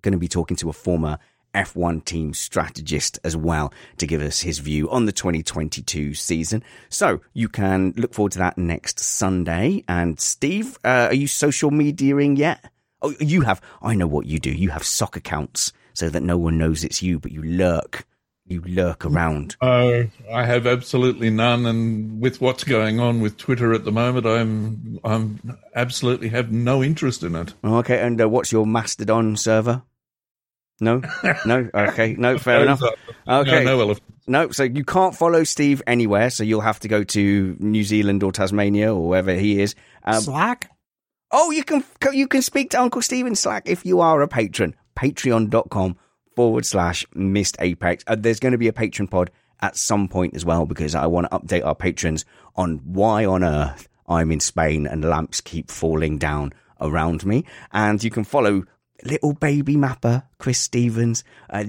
going to be talking to a former F one team strategist as well to give us his view on the twenty twenty-two season. So you can look forward to that next Sunday. And Steve, uh, are you social media-ing yet? Oh, you have. I know what you do. You have sock accounts so that no one knows it's you, but you lurk. You lurk around. Uh, I have absolutely none, and with what's going on with Twitter at the moment, I'm I'm absolutely have no interest in it. Okay, and uh, what's your Mastodon server? No, no. Okay, no. Fair enough. Okay, no, no, no. So you can't follow Steve anywhere, so you'll have to go to New Zealand or Tasmania or wherever he is. Um, Slack. Oh, you can you can speak to Uncle Steve in Slack if you are a patron. Patreon dot com. Forward slash missed Apex. Uh, there's going to be a patron pod at some point as well, because I want to update our patrons on why on earth I'm in Spain and lamps keep falling down around me. And you can follow little baby mapper Chris Stevens. Uh,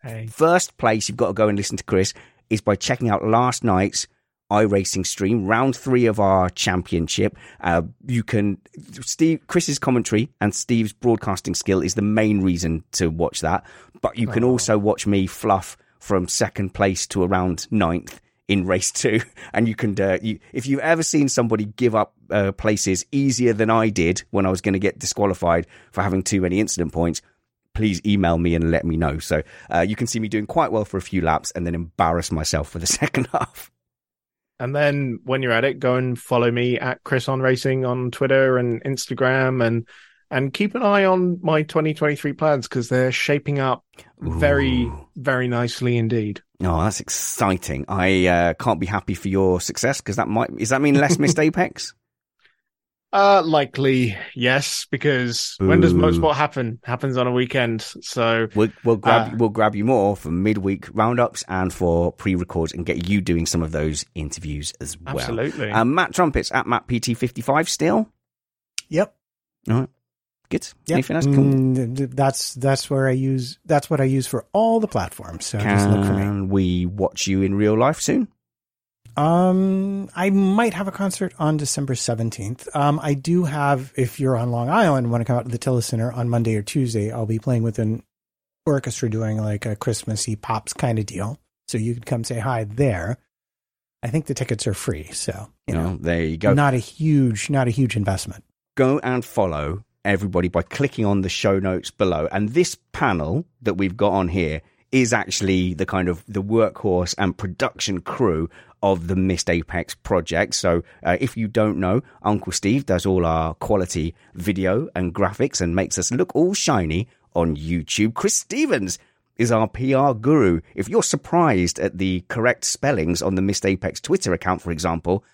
hey. First place you've got to go and listen to Chris is by checking out last night's iRacing stream, round three of our championship. Uh, you can Steve Chris's commentary and Steve's broadcasting skill is the main reason to watch that. But you can oh. also watch me fluff from second place to around ninth in race two. And you can, uh, you, if you've ever seen somebody give up uh, places easier than I did when I was going to get disqualified for having too many incident points, please email me and let me know. So uh, you can see me doing quite well for a few laps and then embarrass myself for the second half. And then when you're at it, go and follow me at Chris on Racing on Twitter and Instagram, and and keep an eye on my twenty twenty-three plans, because they're shaping up very, Ooh. very nicely indeed. Oh, that's exciting. I uh, can't be happy for your success, because that might, does that mean less missed Apex? Uh, likely, yes, because Ooh. when does motorsport happen? Happens on a weekend, so... We'll, we'll grab uh, we'll grab you more for midweek roundups and for pre-records, and get you doing some of those interviews as well. Absolutely. Uh, Matt Trumpets at Matt P T fifty-five still? Yep. All right. Good. Yep. Anything else? Cool. Mm, that's, that's, where I use, that's what I use for all the platforms, so Can just look for me. Can we watch you in real life soon? Um, I might have a concert on December seventeenth. Um, I do have, if you're on Long Island and want to come out to the Tiller Center on Monday or Tuesday, I'll be playing with an orchestra doing like a Christmassy pops kind of deal. So you could come say hi there. I think the tickets are free. So, you know, oh, there you go. Not a huge, not a huge investment. Go and follow everybody by clicking on the show notes below. And this panel that we've got on here is actually the kind of the workhorse and production crew of the Missed Apex project. So uh, if you don't know, Uncle Steve does all our quality video and graphics and makes us look all shiny on YouTube. Chris Stevens is our P R guru. If you're surprised at the correct spellings on the Missed Apex Twitter account, for example,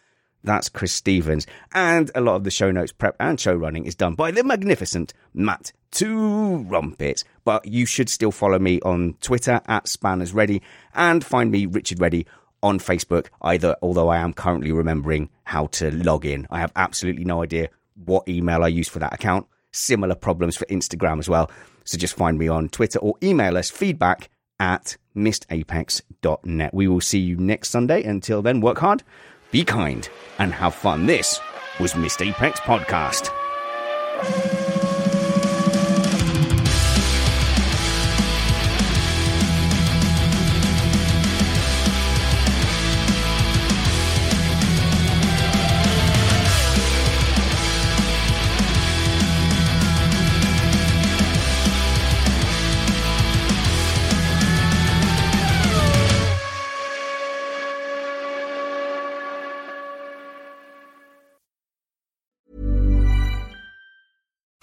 that's Chris Stevens. And a lot of the show notes prep and show running is done by the magnificent Matt Two Rumpets. But you should still follow me on Twitter at Spanners Ready, and find me, Richard Ready, on Facebook either, although I am currently remembering how to log in. I have absolutely no idea what email I use for that account. Similar problems for Instagram as well. So just find me on Twitter or email us feedback at missed apex dot net. We will see you next Sunday. Until then, work hard, be kind, and have fun. This was Missed Apex Podcast.